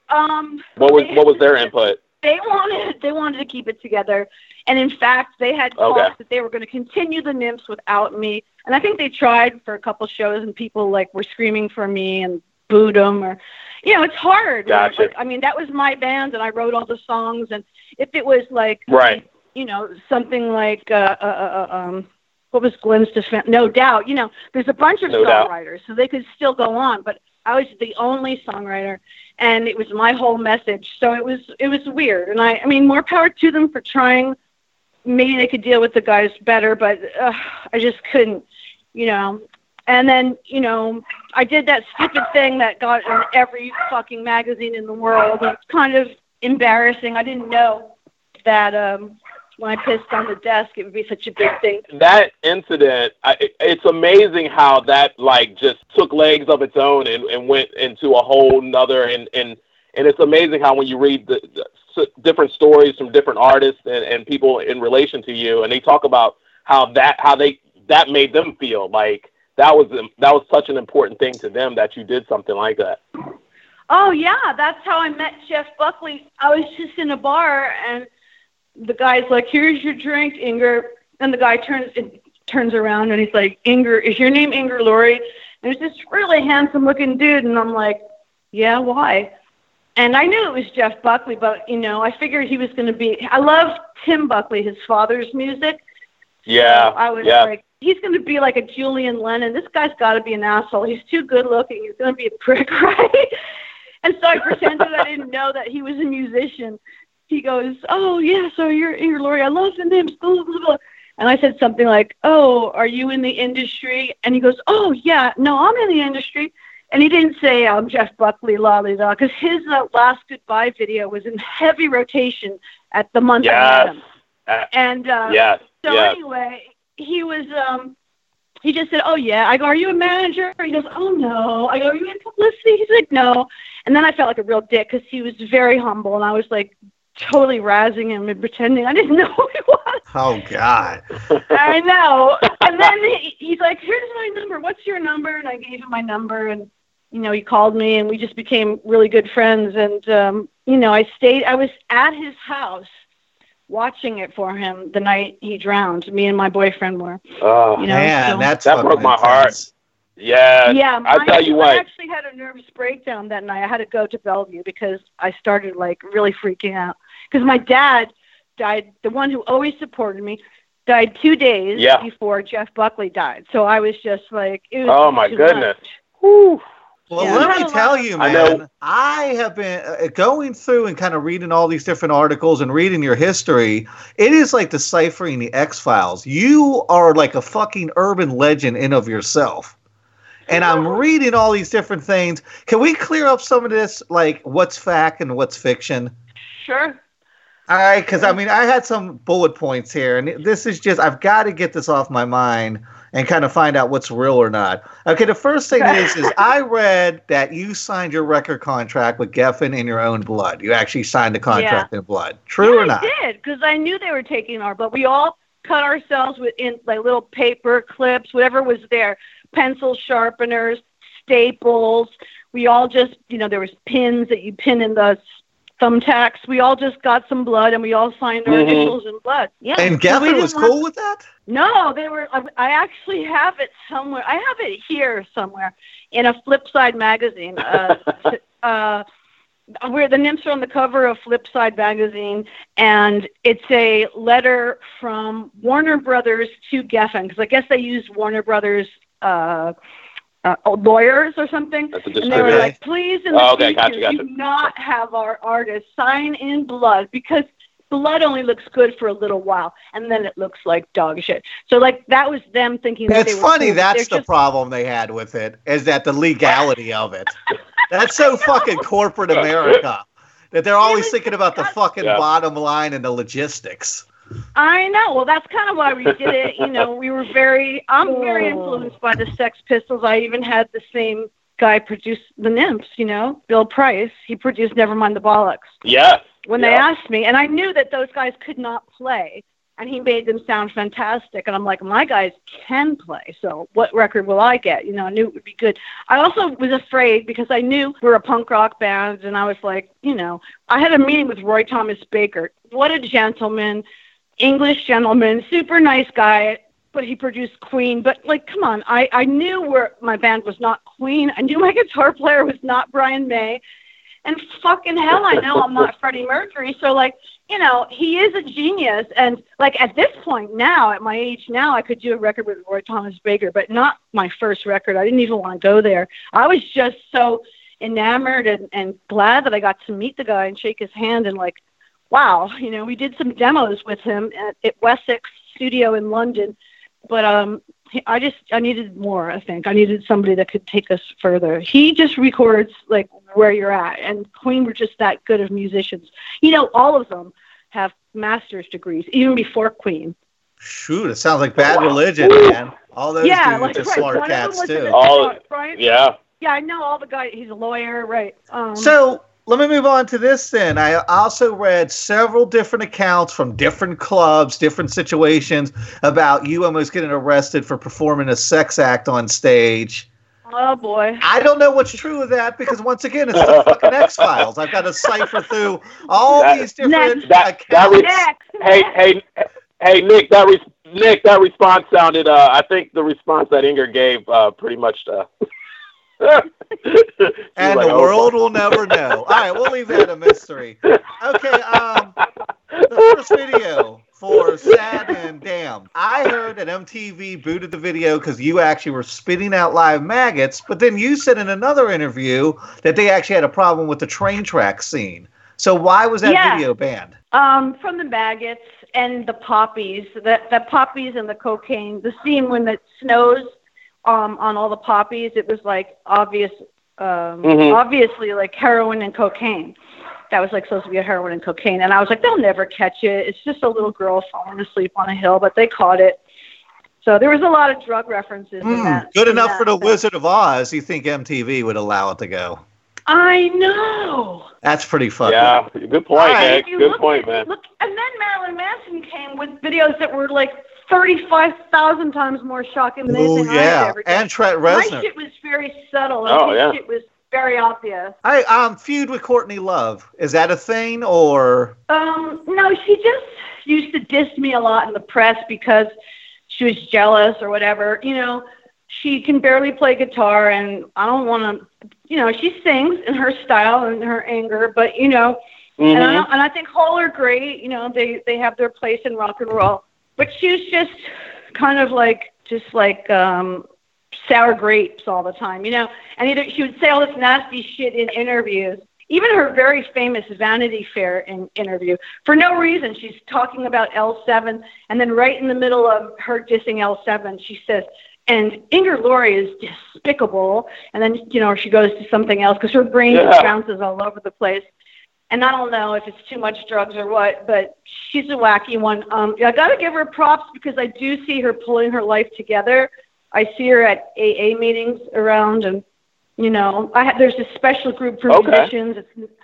What was their input? They wanted to keep it together, and in fact, they had talked that they were going to continue the Nymphs without me. And I think they tried for a couple shows, and people like were screaming for me and booed them, or you know, it's hard. Gotcha. Like, I mean, that was my band, and I wrote all the songs and. If it was like, you know, something like, what was Glenn Stefani? No Doubt. You know, there's a bunch of songwriters, so they could still go on. But I was the only songwriter, and it was my whole message. So it was weird. And I mean, more power to them for trying. Maybe they could deal with the guys better, but I just couldn't, you know. And then, you know, I did that stupid thing that got in every fucking magazine in the world. It's kind of embarrassing. I didn't know that when I pissed on the desk, it would be such a big thing. That incident, it's amazing how that like just took legs of its own and went into a whole nother and And it's amazing how when you read the different stories from different artists and people in relation to you, and they talk about how that made them feel. Like that was such an important thing to them that you did something like that. Oh yeah, that's how I met Jeff Buckley. I was just in a bar and the guy's like, "Here's your drink, Inger." And the guy turns around and he's like, "Inger, is your name Inger Lorre?" And it was this really handsome looking dude, and I'm like, "Yeah, why?" And I knew it was Jeff Buckley, but I figured he was going to be. I love Tim Buckley, his father's music. Yeah, so I was like, he's going to be like a Julian Lennon. This guy's got to be an asshole. He's too good looking. He's going to be a prick, right? And so I pretended I didn't know that he was a musician. He goes, "Oh yeah, so you're Inger Lorre. I love the names." Blah, blah, blah. And I said something like, "Oh, are you in the industry?" And he goes, "Oh yeah, no, I'm in the industry." And he didn't say, "I'm Jeff Buckley, la la la," because his Last Goodbye video was in heavy rotation at the month of Adam. Anyway, he was, he just said, "Oh, yeah." I go, "Are you a manager?" He goes, "Oh, no." I go, "Are you in publicity?" He said, "No." And then I felt like a real dick because he was very humble, and I was like totally razzing him and pretending I didn't know who he was. Oh, God. I know. And then he's like, "Here's my number. What's your number?" And I gave him my number, and he called me, and we just became really good friends. And, I was at his house watching it for him the night he drowned. Me and my boyfriend were. Oh, man, so that broke my heart. Yeah. Yeah. I tell you what. I actually had a nervous breakdown that night. I had to go to Bellevue because I started, like, really freaking out. Because my dad died, the one who always supported me, died 2 days before Jeff Buckley died. So I was just like, it was oh, my goodness. Whew. Well, let me tell you, man, I have been going through and kind of reading all these different articles and reading your history. It is like deciphering the X-Files. You are like a fucking urban legend in of yourself. And I'm reading all these different things. Can we clear up some of this, like what's fact and what's fiction? Sure. All right, because, I had some bullet points here, and this is just, I've got to get this off my mind and kind of find out what's real or not. Okay, the first thing is I read that you signed your record contract with Geffen in your own blood. You actually signed the contract in blood. True or not? I did, because I knew they were taking our blood. We all cut ourselves in like little paper clips, whatever was there, pencil sharpeners, staples. We all just, there was pins that you pin in the thumbtacks. We all just got some blood, and we all signed our initials in blood. Yeah. And Geffen was cool with that? No, they were. I actually have it somewhere. I have it here somewhere in a Flipside magazine. Where the Nymphs are on the cover of Flipside magazine, and it's a letter from Warner Brothers to Geffen, because I guess they used Warner Brothers lawyers or something, and they were like, "Please, in the future, gotcha. Do not have our artists sign in blood, because blood only looks good for a little while, and then it looks like dog shit." So, like, that was them thinking. It's funny. That's the problem they had with it, is that the legality of it. That's so fucking corporate America that they're always thinking about the fucking bottom line and the logistics. I know. Well, that's kind of why we did it. We were I'm very influenced by the Sex Pistols. I even had the same guy produce the Nymphs, Bill Price. He produced Nevermind the Bollocks. Yeah. When they asked me, and I knew that those guys could not play, and he made them sound fantastic. And I'm like, my guys can play, so what record will I get? I knew it would be good. I also was afraid because I knew we were a punk rock band, and I was like, I had a meeting with Roy Thomas Baker. What a gentleman. English gentleman, super nice guy, but he produced Queen. But, like, come on, I knew where my band was not Queen. I knew my guitar player was not Brian May. And fucking hell, I know I'm not Freddie Mercury. So, like, he is a genius. And, like, at this point now, at my age now, I could do a record with Roy Thomas Baker, but not my first record. I didn't even want to go there. I was just so enamored and glad that I got to meet the guy and shake his hand and, like, wow, we did some demos with him at Wessex Studio in London, but I needed more, I think. I needed somebody that could take us further. He just records, like, where you're at, and Queen were just that good of musicians. All of them have master's degrees, even before Queen. Shoot, it sounds like Bad Religion, man. All those dudes are slaughter cats, too. Yeah, I know all the guys. He's a lawyer, right. So... Let me move on to this then. I also read several different accounts from different clubs, different situations about you almost getting arrested for performing a sex act on stage. Oh, boy. I don't know what's true of that because, once again, it's the fucking X-Files. I've got to cipher through all these different accounts. Hey, Nick, that response sounded, I think the response that Inger gave pretty much... and like, the world will never know. All right, we'll leave that a mystery. Okay, the first video for Sad and Damn. I heard that MTV booted the video because you actually were spitting out live maggots, but then you said in another interview that they actually had a problem with the train track scene. So why was that video banned? From the maggots and the poppies, the poppies and the cocaine, the scene when it snows. On all the poppies, it was like obvious, obviously like heroin and cocaine. That was like supposed to be a heroin and cocaine. And I was like, they'll never catch it. It's just a little girl falling asleep on a hill, but they caught it. So there was a lot of drug references in that. Good enough for the Wizard of Oz. You think MTV would allow it to go? I know. That's pretty funny. Yeah, good point, Nick. Good point, man. Look, and then Marilyn Manson came with videos that were like 35,000 times more shocking than anything I ever did. And Trent Reznor. My shit was very subtle. Shit was very obvious. I feud with Courtney Love. Is that a thing or? No, she just used to diss me a lot in the press because she was jealous or whatever. You know, she can barely play guitar, and I don't want to. You know, she sings in her style and her anger, but you know, and I think Hole are great. You know, they have their place in rock and roll. But she was just kind of like, sour grapes all the time, you know? And she would say all this nasty shit in interviews, even her very famous Vanity Fair interview. For no reason, she's talking about L7, and then right in the middle of her dissing L7, she says, and Inger Lorre is despicable. And then, you know, she goes to something else because her brain just bounces all over the place. And I don't know if it's too much drugs or what, but she's a wacky one. I got to give her props because I do see her pulling her life together. I see her at AA meetings around, and, you know, there's a special group for musicians.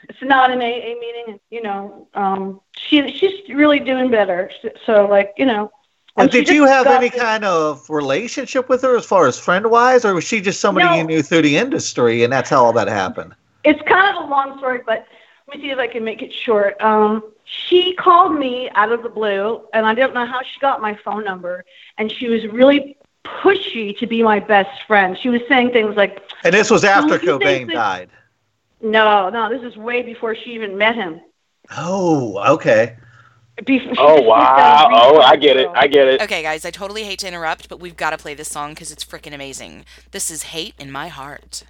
It's not an AA meeting. And, you know, she's really doing better. So, like, you know. And did you have any kind of relationship with her as far as friend-wise, or was she just somebody you knew through the industry, and that's how all that happened? It's kind of a long story, but... let me see if I can make it short. She called me out of the blue, and I don't know how she got my phone number. And she was really pushy to be my best friend. She was saying things like... And this was after Cobain died. No, this is way before she even met him. Oh, okay. Oh, wow. Oh, I get it. Okay, guys, I totally hate to interrupt, but we've got to play this song because it's freaking amazing. This is Hate in My Heart.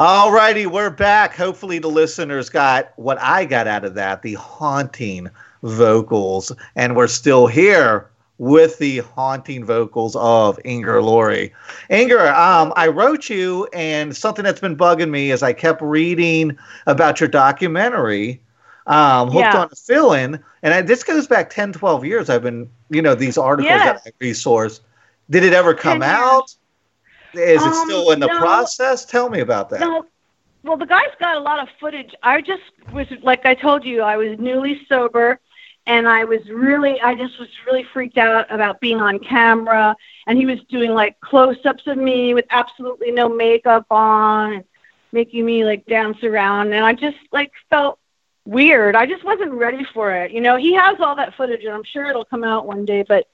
All righty, we're back. Hopefully the listeners got what I got out of that, the haunting vocals. And we're still here with the haunting vocals of Inger Lorre. Inger, I wrote you, and something that's been bugging me is I kept reading about your documentary, Hooked on a Fill-In. And this goes back 10, 12 years. I've been, these articles that I resourced. Did it ever come out? Is it still in the process? Tell me about that. No. Well, the guy's got a lot of footage. I just was, like I told you, I was newly sober, and I was really freaked out about being on camera. And he was doing close-ups of me with absolutely no makeup on, making me dance around. And I just felt weird. I just wasn't ready for it. He has all that footage, and I'm sure it'll come out one day, but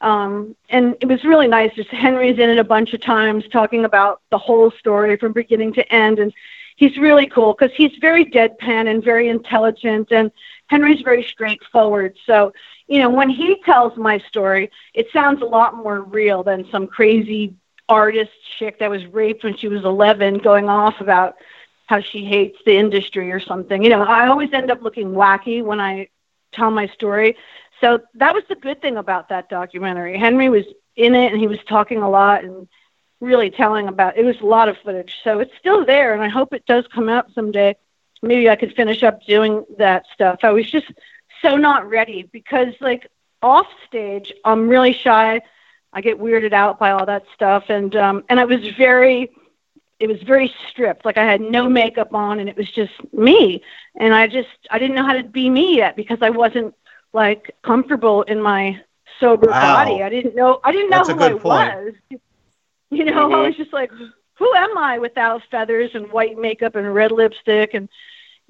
and it was really nice. Just Henry's in it a bunch of times talking about the whole story from beginning to end. And he's really cool because he's very deadpan and very intelligent, and Henry's very straightforward. So, when he tells my story, it sounds a lot more real than some crazy artist chick that was raped when she was 11 going off about how she hates the industry or something. I always end up looking wacky when I tell my story. So that was the good thing about that documentary. Henry was in it, and he was talking a lot and really telling about it. It was a lot of footage. So it's still there, and I hope it does come out someday. Maybe I could finish up doing that stuff. I was just so not ready because, off stage, I'm really shy. I get weirded out by all that stuff, and it was very stripped. I had no makeup on, and it was just me. And I didn't know how to be me yet because I wasn't comfortable in my sober body. I didn't know who I was. I was just who am I without feathers and white makeup and red lipstick and,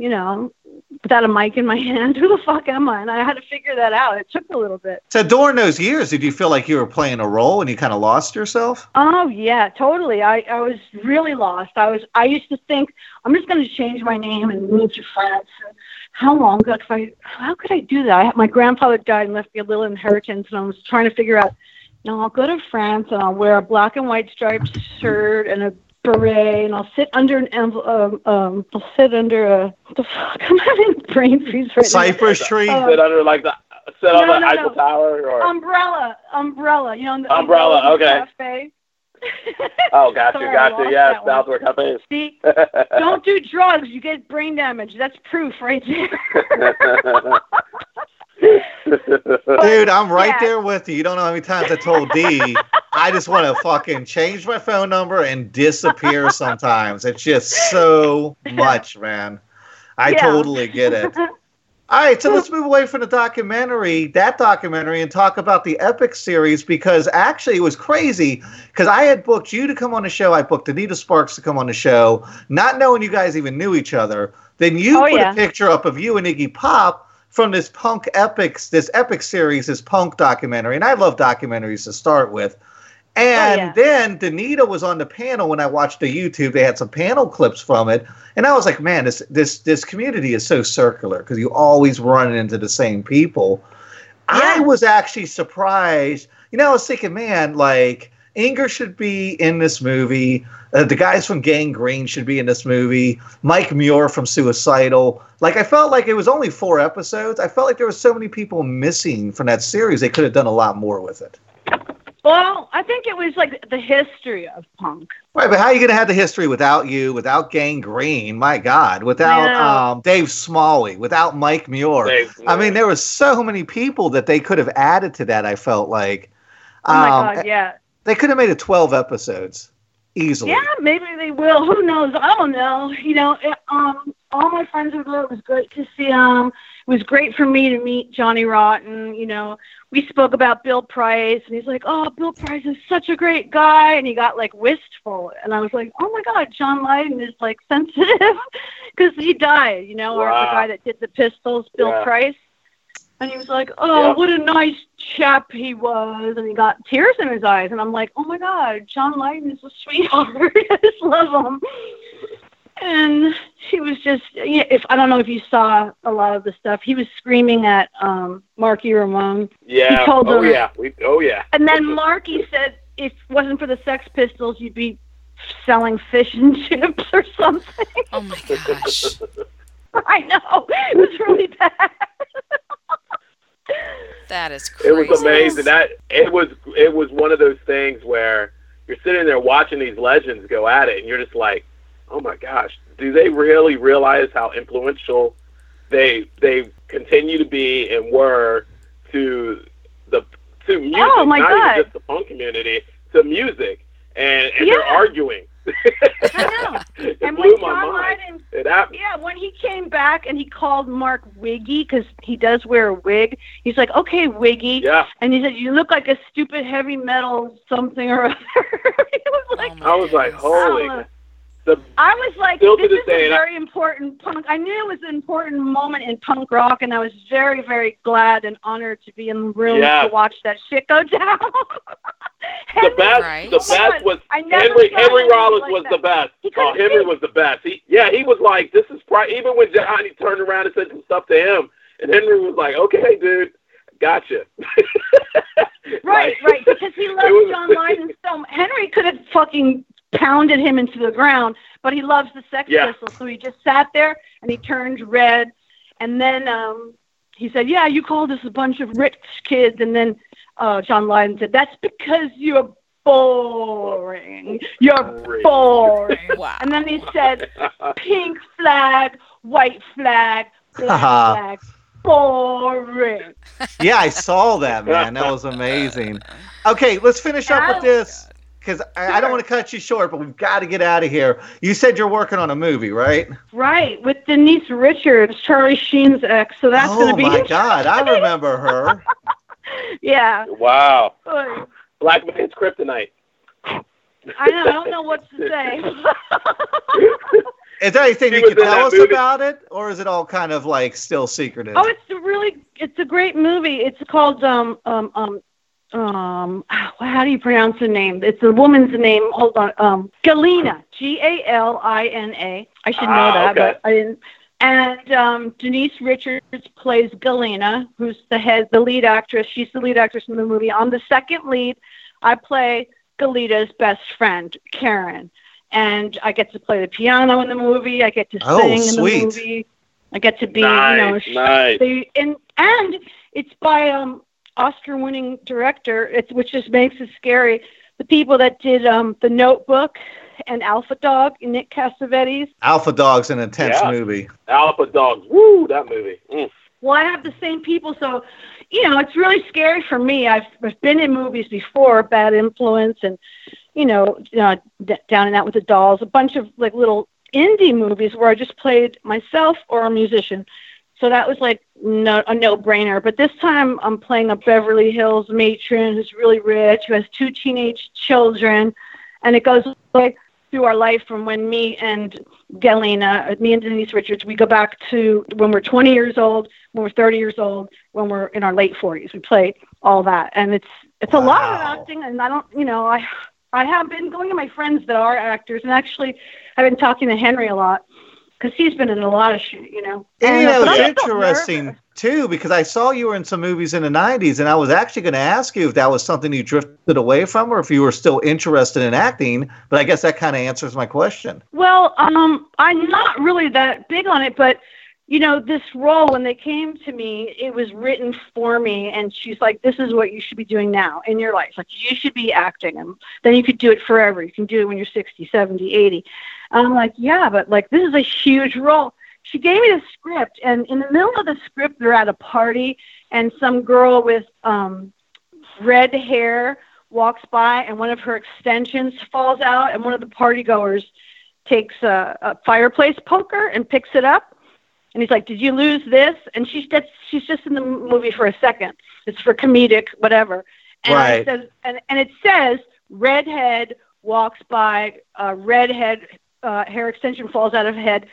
without a mic in my hand? Who the fuck am I? And I had to figure that out. It took a little bit. So during those years, did you feel like you were playing a role and you kind of lost yourself? Oh, yeah, totally. I was really lost. I used to think, I'm just going to change my name and move to France. How could I do that? My grandfather died and left me a little inheritance, and I was trying to figure out, I'll go to France, and I'll wear a black and white striped shirt and a beret, and I'll sit under an envelope. I'll sit under a I'm having brain freeze right now. Cypress tree. Sit under the Eiffel Tower or umbrella. Umbrella. Okay. Cafe. Oh, gotcha. Yeah, Southward Cafes. See, don't do drugs. You get brain damage. That's proof right there. Dude, I'm right there with you. You don't know how many times I told D, I just want to fucking change my phone number and disappear sometimes. It's just so much, man. I totally get it. All right, so let's move away from the documentary, and talk about the Epic series, because actually it was crazy because I had booked you to come on the show. I booked Danita Sparks to come on the show, not knowing you guys even knew each other. Then you put a picture up of you and Iggy Pop from this punk epics, this Epic series, this punk documentary. And I love documentaries to start with. And then Danita was on the panel when I watched the YouTube. They had some panel clips from it. And I was like, man, this community is so circular because you always run into the same people. Yeah. I was actually surprised. I was thinking, man, Inger should be in this movie. The guys from Gang Green should be in this movie. Mike Muir from Suicidal. I felt like it was only 4 episodes. I felt like there were so many people missing from that series. They could have done a lot more with it. Well, I think it was the history of punk. Right, but how are you going to have the history without you, without Gang Green, my God, without Dave Smalley, without Mike Muir? I mean, there were so many people that they could have added to that, I felt like. Oh, my God, yeah. They could have made it 12 episodes easily. Yeah, maybe they will. Who knows? I don't know. All my friends were there. It was great to see them. It was great for me to meet Johnny Rotten. We spoke about Bill Price, and he's like, oh, Bill Price is such a great guy. And he got wistful. And I was like, oh my God, John Lydon is sensitive because he died, or the guy that did the Pistols, Bill Price. And he was like, oh, what a nice chap he was. And he got tears in his eyes. And I'm like, oh my God, John Lydon is a sweetheart. I just love him. And he was just, I don't know if you saw a lot of the stuff, he was screaming at Marky Ramone. Yeah. He told him, And then Marky said, if it wasn't for the Sex Pistols, you'd be selling fish and chips or something. Oh, my gosh. I know. It was really bad. That is crazy. It was amazing. It was one of those things where you're sitting there watching these legends go at it, and you're just like, oh, my gosh, do they really realize how influential they continue to be and were to music, oh my not God. Even just the punk community, to music, and yeah. They're arguing. I know. It blew my mind. It happened. Yeah, when he came back and he called Mark Wiggy, because he does wear a wig, he's like, okay, Wiggy. Yeah. And he said, you look like a stupid heavy metal something or other. I was like, holy. I was like, this is a very important punk. I knew it was an important moment in punk rock, and I was very, very glad and honored to be in the room to watch that shit go down. The best was Henry Rollins was the best. Henry was the best. He was like, this is probably, even when Johnny turned around and said some stuff to him, and Henry was like, okay, dude. Gotcha. right, because he loved John Lydon so much. Henry could have fucking pounded him into the ground, but he loves the Sex Pistols, so he just sat there and he turned red. And then he said, yeah, you called us a bunch of rich kids. And then John Lydon said, that's because you're boring. You're boring. Wow. And then he said, pink flag, white flag, black flag. Boring. Yeah, I saw that, man. That was amazing. Okay, let's finish up with this. Because I don't want to cut you short, but we've got to get out of here. You said you're working on a movie, right? Right, with Denise Richards, Charlie Sheen's ex. So that's going to be. Oh my God, I remember her. Yeah. Wow. Black man's kryptonite. I don't know what to say. Is there anything you can tell us about it, or is it all kind of like still secretive? Oh, it's a great movie. It's called how do you pronounce her name? It's a woman's name. Hold on. Galina, Galina. I should know that, okay. But I didn't. And Denise Richards plays Galina, who's the lead actress. She's the lead actress in the movie. I'm the second lead. I play Galina's best friend, Karen. And I get to play the piano in the movie. I get to sing in the movie. I get to be, and it's by Oscar-winning director, which just makes it scary. The people that did The Notebook and Alpha Dog, Nick Cassavetes. Alpha Dog's an intense movie. Alpha Dog, woo, that movie. Mm. Well, I have the same people, so it's really scary for me. I've been in movies before, Bad Influence, and Down and Out with the Dolls, a bunch of like little indie movies where I just played myself or a musician. So that was like a no-brainer. But this time I'm playing a Beverly Hills matron who's really rich, who has two teenage children. And it goes like through our life from when me and Denise Richards, we go back to when we're 20 years old, when we're 30 years old, when we're in our late 40s. We play all that. And it's a lot of acting. And I have been going to my friends that are actors. And actually, I've been talking to Henry a lot, because he's been in a lot of shit, And it's interesting, too, because I saw you were in some movies in the 90s, and I was actually going to ask you if that was something you drifted away from or if you were still interested in acting, but I guess that kind of answers my question. Well, I'm not really that big on it, but, this role, when they came to me, it was written for me, and she's like, this is what you should be doing now in your life. Like, you should be acting, and then you could do it forever. You can do it when you're 60, 70, 80. I'm like, yeah, but like this is a huge role. She gave me the script, and in the middle of the script, they're at a party, and some girl with red hair walks by, and one of her extensions falls out, and one of the party goers takes a fireplace poker and picks it up, and he's like, "Did you lose this?" And she's just in the movie for a second. It's for comedic whatever, and right. It says, and it says, "Redhead walks by, redhead." Hair extension falls out of head.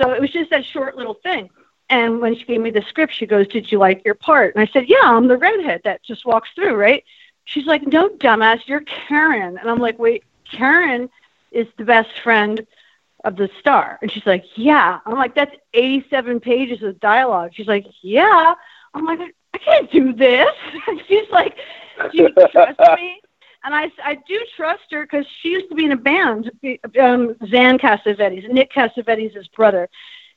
So it was just that short little thing. And when she gave me the script, she goes, did you like your part? And I said, yeah, I'm the redhead that just walks through, right? She's like, no, dumbass, you're Karen. And I'm like, wait, Karen is the best friend of the star. And she's like, yeah. I'm like, that's 87 pages of dialogue. She's like, yeah. I'm like, I can't do this. And she's like, do you trust me? And I do trust her because she used to be in a band, Zan Cassavetes, Nick Cassavetes' brother.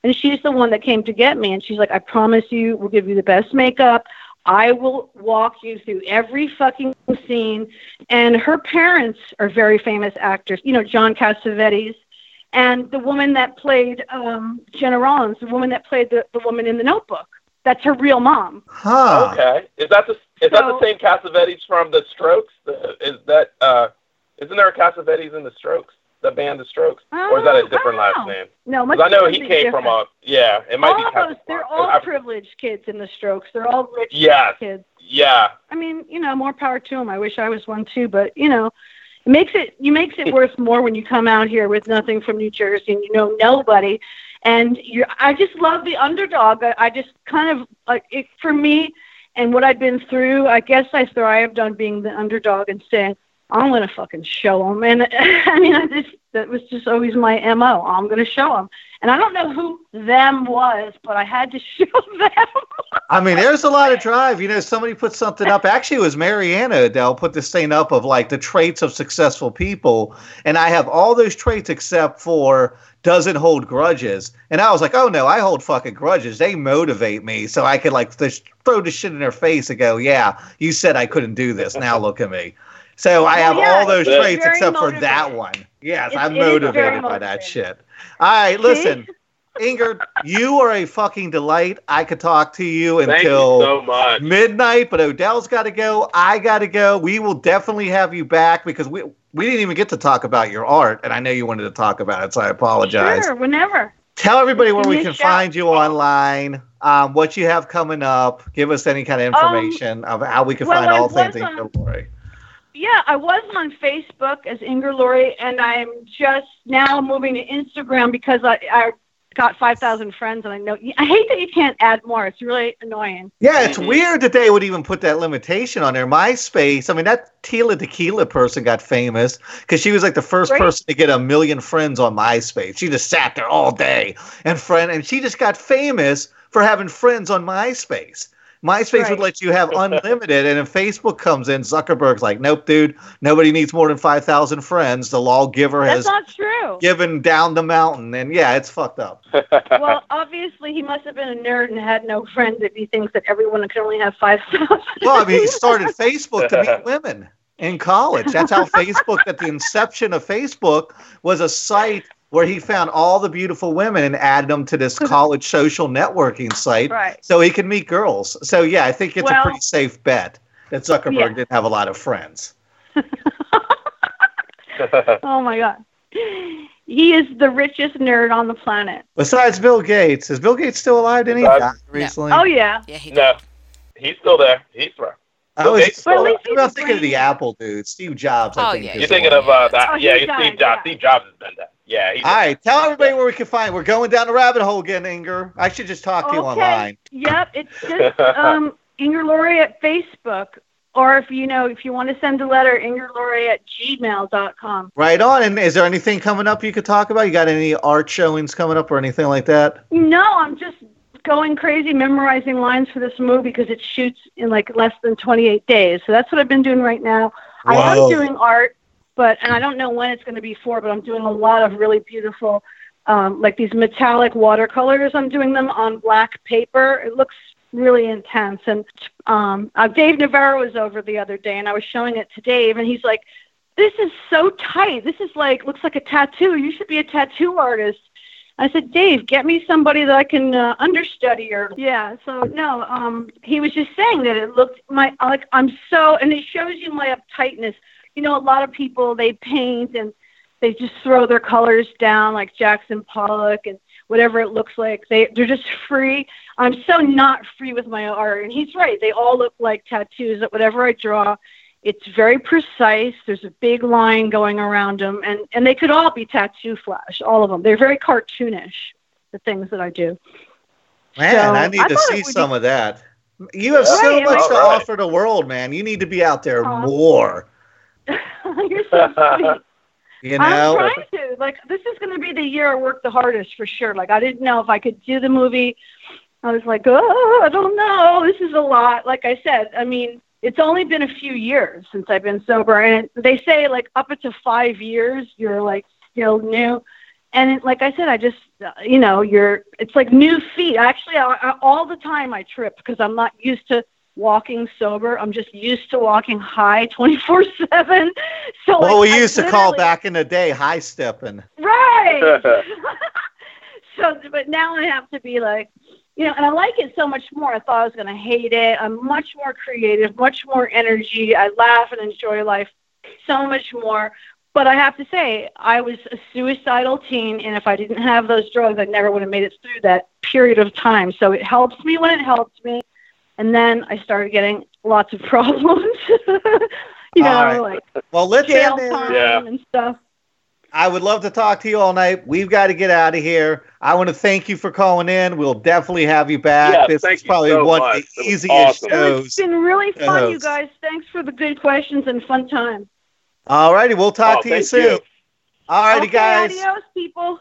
And she's the one that came to get me. And she's like, I promise you, we'll give you the best makeup. I will walk you through every fucking scene. And her parents are very famous actors, you know, John Cassavetes. And the woman that played Jenna Rollins, the woman that played the woman in The Notebook, that's her real mom. Huh. Okay. Is that the same Cassavetes from The Strokes? Isn't there a Cassavetes in The Strokes? The band The Strokes, or is that a different last name? No, because I know he came from a It might be all those. They're all privileged kids in The Strokes. They're all rich kids. Yeah. I mean, you know, more power to them. I wish I was one too, but you know, it makes it worth more when you come out here with nothing from New Jersey and you know nobody, and you. I just love the underdog. I just kind of it for me, and what I've been through. I guess I thrived on being the underdog and saying, I'm going to fucking show them. And I mean, that was just always my M.O. I'm going to show them. And I don't know who them was, but I had to show them. I mean, there's a lot of drive. You know, somebody put something up. Actually, it was Mariana Odell put this thing up of like the traits of successful people. And I have all those traits except for doesn't hold grudges. And I was like, oh, no, I hold fucking grudges. They motivate me. So I could like throw this shit in their face and go, yeah, you said I couldn't do this. Now look at me. So I have all those traits except for that one. Yes, I'm motivated by that shit. All right, listen, Inger, you are a fucking delight. I could talk to you until midnight, but Odell's got to go. I got to go. We will definitely have you back because we didn't even get to talk about your art, and I know you wanted to talk about it, so I apologize. Sure, whenever. Tell everybody where we can find you online, what you have coming up. Give us any kind of information of how we can find all things Inger Lorre. Yeah, I was on Facebook as Inger Lorre, and I'm just now moving to Instagram because I got 5,000 friends, and I know I hate that you can't add more. It's really annoying. Yeah, it's weird that they would even put that limitation on there. MySpace, I mean, that Tila Tequila person got famous because she was like the first person to get 1 million friends on MySpace. She just sat there all day and she just got famous for having friends on MySpace. MySpace would let you have unlimited, and if Facebook comes in, Zuckerberg's like, nope, dude, nobody needs more than 5,000 friends. The lawgiver has given down the mountain, and yeah, it's fucked up. Well, obviously, he must have been a nerd and had no friends if he thinks that everyone can only have 5,000. Well, I mean, he started Facebook to meet women in college. That's how Facebook, at the inception of Facebook, was a site where he found all the beautiful women and added them to this college social networking site so he could meet girls. So, yeah, I think it's a pretty safe bet that Zuckerberg didn't have a lot of friends. Oh, my God. He is the richest nerd on the planet. Besides Bill Gates. Is Bill Gates still alive? Didn't he die recently? No. Oh, yeah. Yeah, he did. No, he's still there. He's right. I'm not thinking of the Apple dude. Steve Jobs, I think. Yeah. You're thinking of that. Steve Jobs. Yeah. Steve Jobs has been dead. Yeah. All right. Tell everybody where we can find it. We're going down the rabbit hole again, Inger. I should just talk to you online. Yep. It's just Inger Lorre at Facebook. Or if you want to send a letter, IngerLorre@gmail.com. Right on. And is there anything coming up you could talk about? You got any art showings coming up or anything like that? No, I'm just going crazy memorizing lines for this movie because it shoots in like less than 28 days. So that's what I've been doing right now. Wow. I am doing art, and I don't know when it's going to be for, but I'm doing a lot of really beautiful, like these metallic watercolors. I'm doing them on black paper. It looks really intense. And Dave Navarro was over the other day, and I was showing it to Dave, and he's like, this is so tight. This is like, looks like a tattoo. You should be a tattoo artist. I said, Dave, get me somebody that I can understudy or he was just saying that it looked and it shows you my uptightness. You know, a lot of people, they paint and they just throw their colors down like Jackson Pollock and whatever it looks like. They're just free. I'm so not free with my art. And he's right. They all look like tattoos. That whatever I draw, it's very precise. There's a big line going around them. And they could all be tattoo flash, all of them. They're very cartoonish, the things that I do. Man, I need to see some of that. You have so much to offer the world, man. You need to be out there more. You're so sweet. I'm trying to. Like, this is going to be the year I work the hardest for sure. Like, I didn't know if I could do the movie. I was like, I don't know. This is a lot. Like I said, I mean, it's only been a few years since I've been sober. And they say, like, up to 5 years, you're, like, still new. And it, like I said, I just, you know, it's like new feet. Actually, I all the time I trip because I'm not used to walking sober. I'm just used to walking high 24/7. So well, we used to call back in the day high stepping. Right. So, but now I have to be like, you know, and I like it so much more. I thought I was going to hate it. I'm much more creative, much more energy. I laugh and enjoy life so much more. But I have to say, I was a suicidal teen, and if I didn't have those drugs, I never would have made it through that period of time. So it helps me when it helps me. And then I started getting lots of problems, you know, right. Like, well, let's jail time and stuff. I would love to talk to you all night. We've got to get out of here. I want to thank you for calling in. We'll definitely have you back. Yeah, this is probably one of the easiest shows. It's been really fun, you guys. Thanks for the good questions and fun time. All righty. We'll talk to you soon. All righty, guys. Adios, people.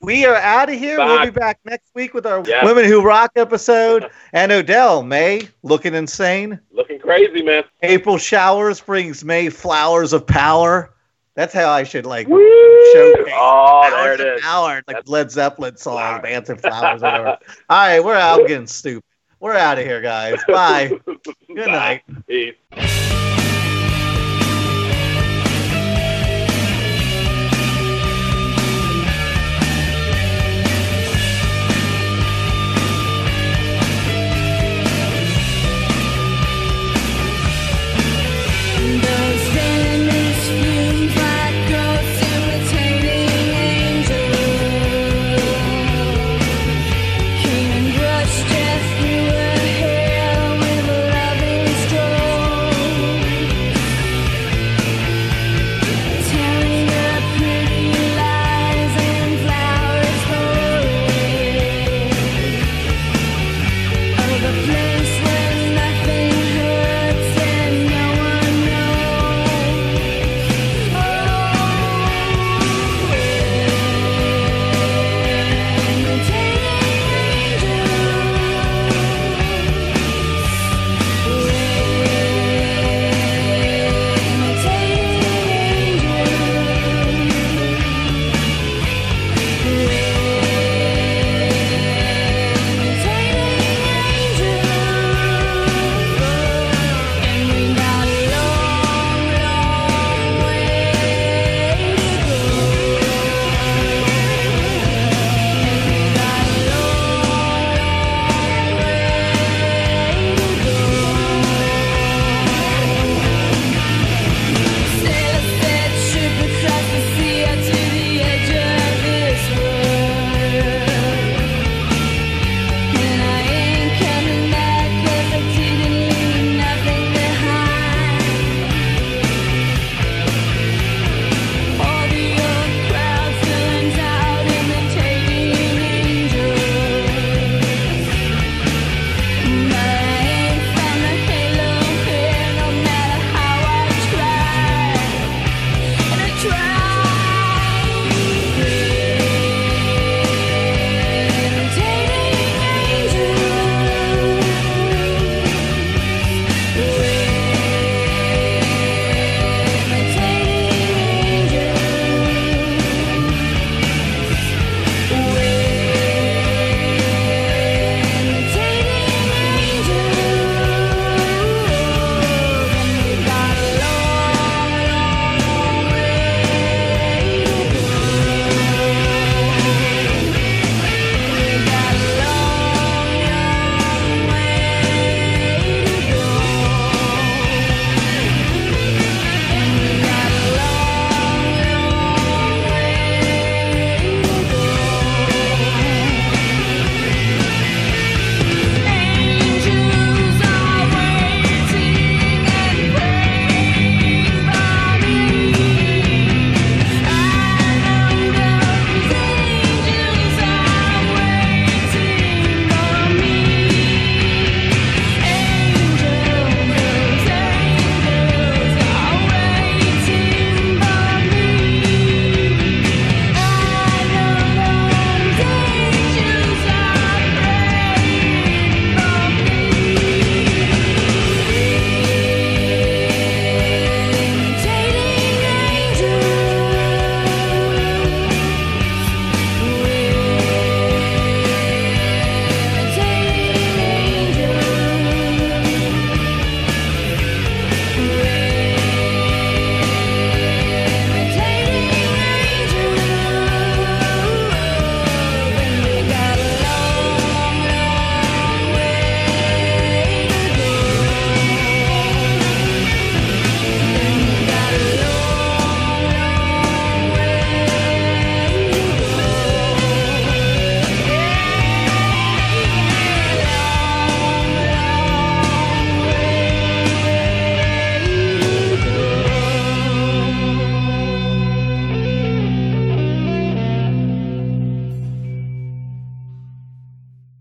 We are out of here. Bye. We'll be back next week with our Women Who Rock episode. And Odell, May, looking insane. Looking crazy, man. April showers brings May flowers of power. That's how I should, like, showcase. Oh, there it is. Power, like that's Led Zeppelin song, flower. Dancing Flowers, whatever. All right, we're out. I'm getting stupid. We're out of here, guys. Bye. Good night. Peace.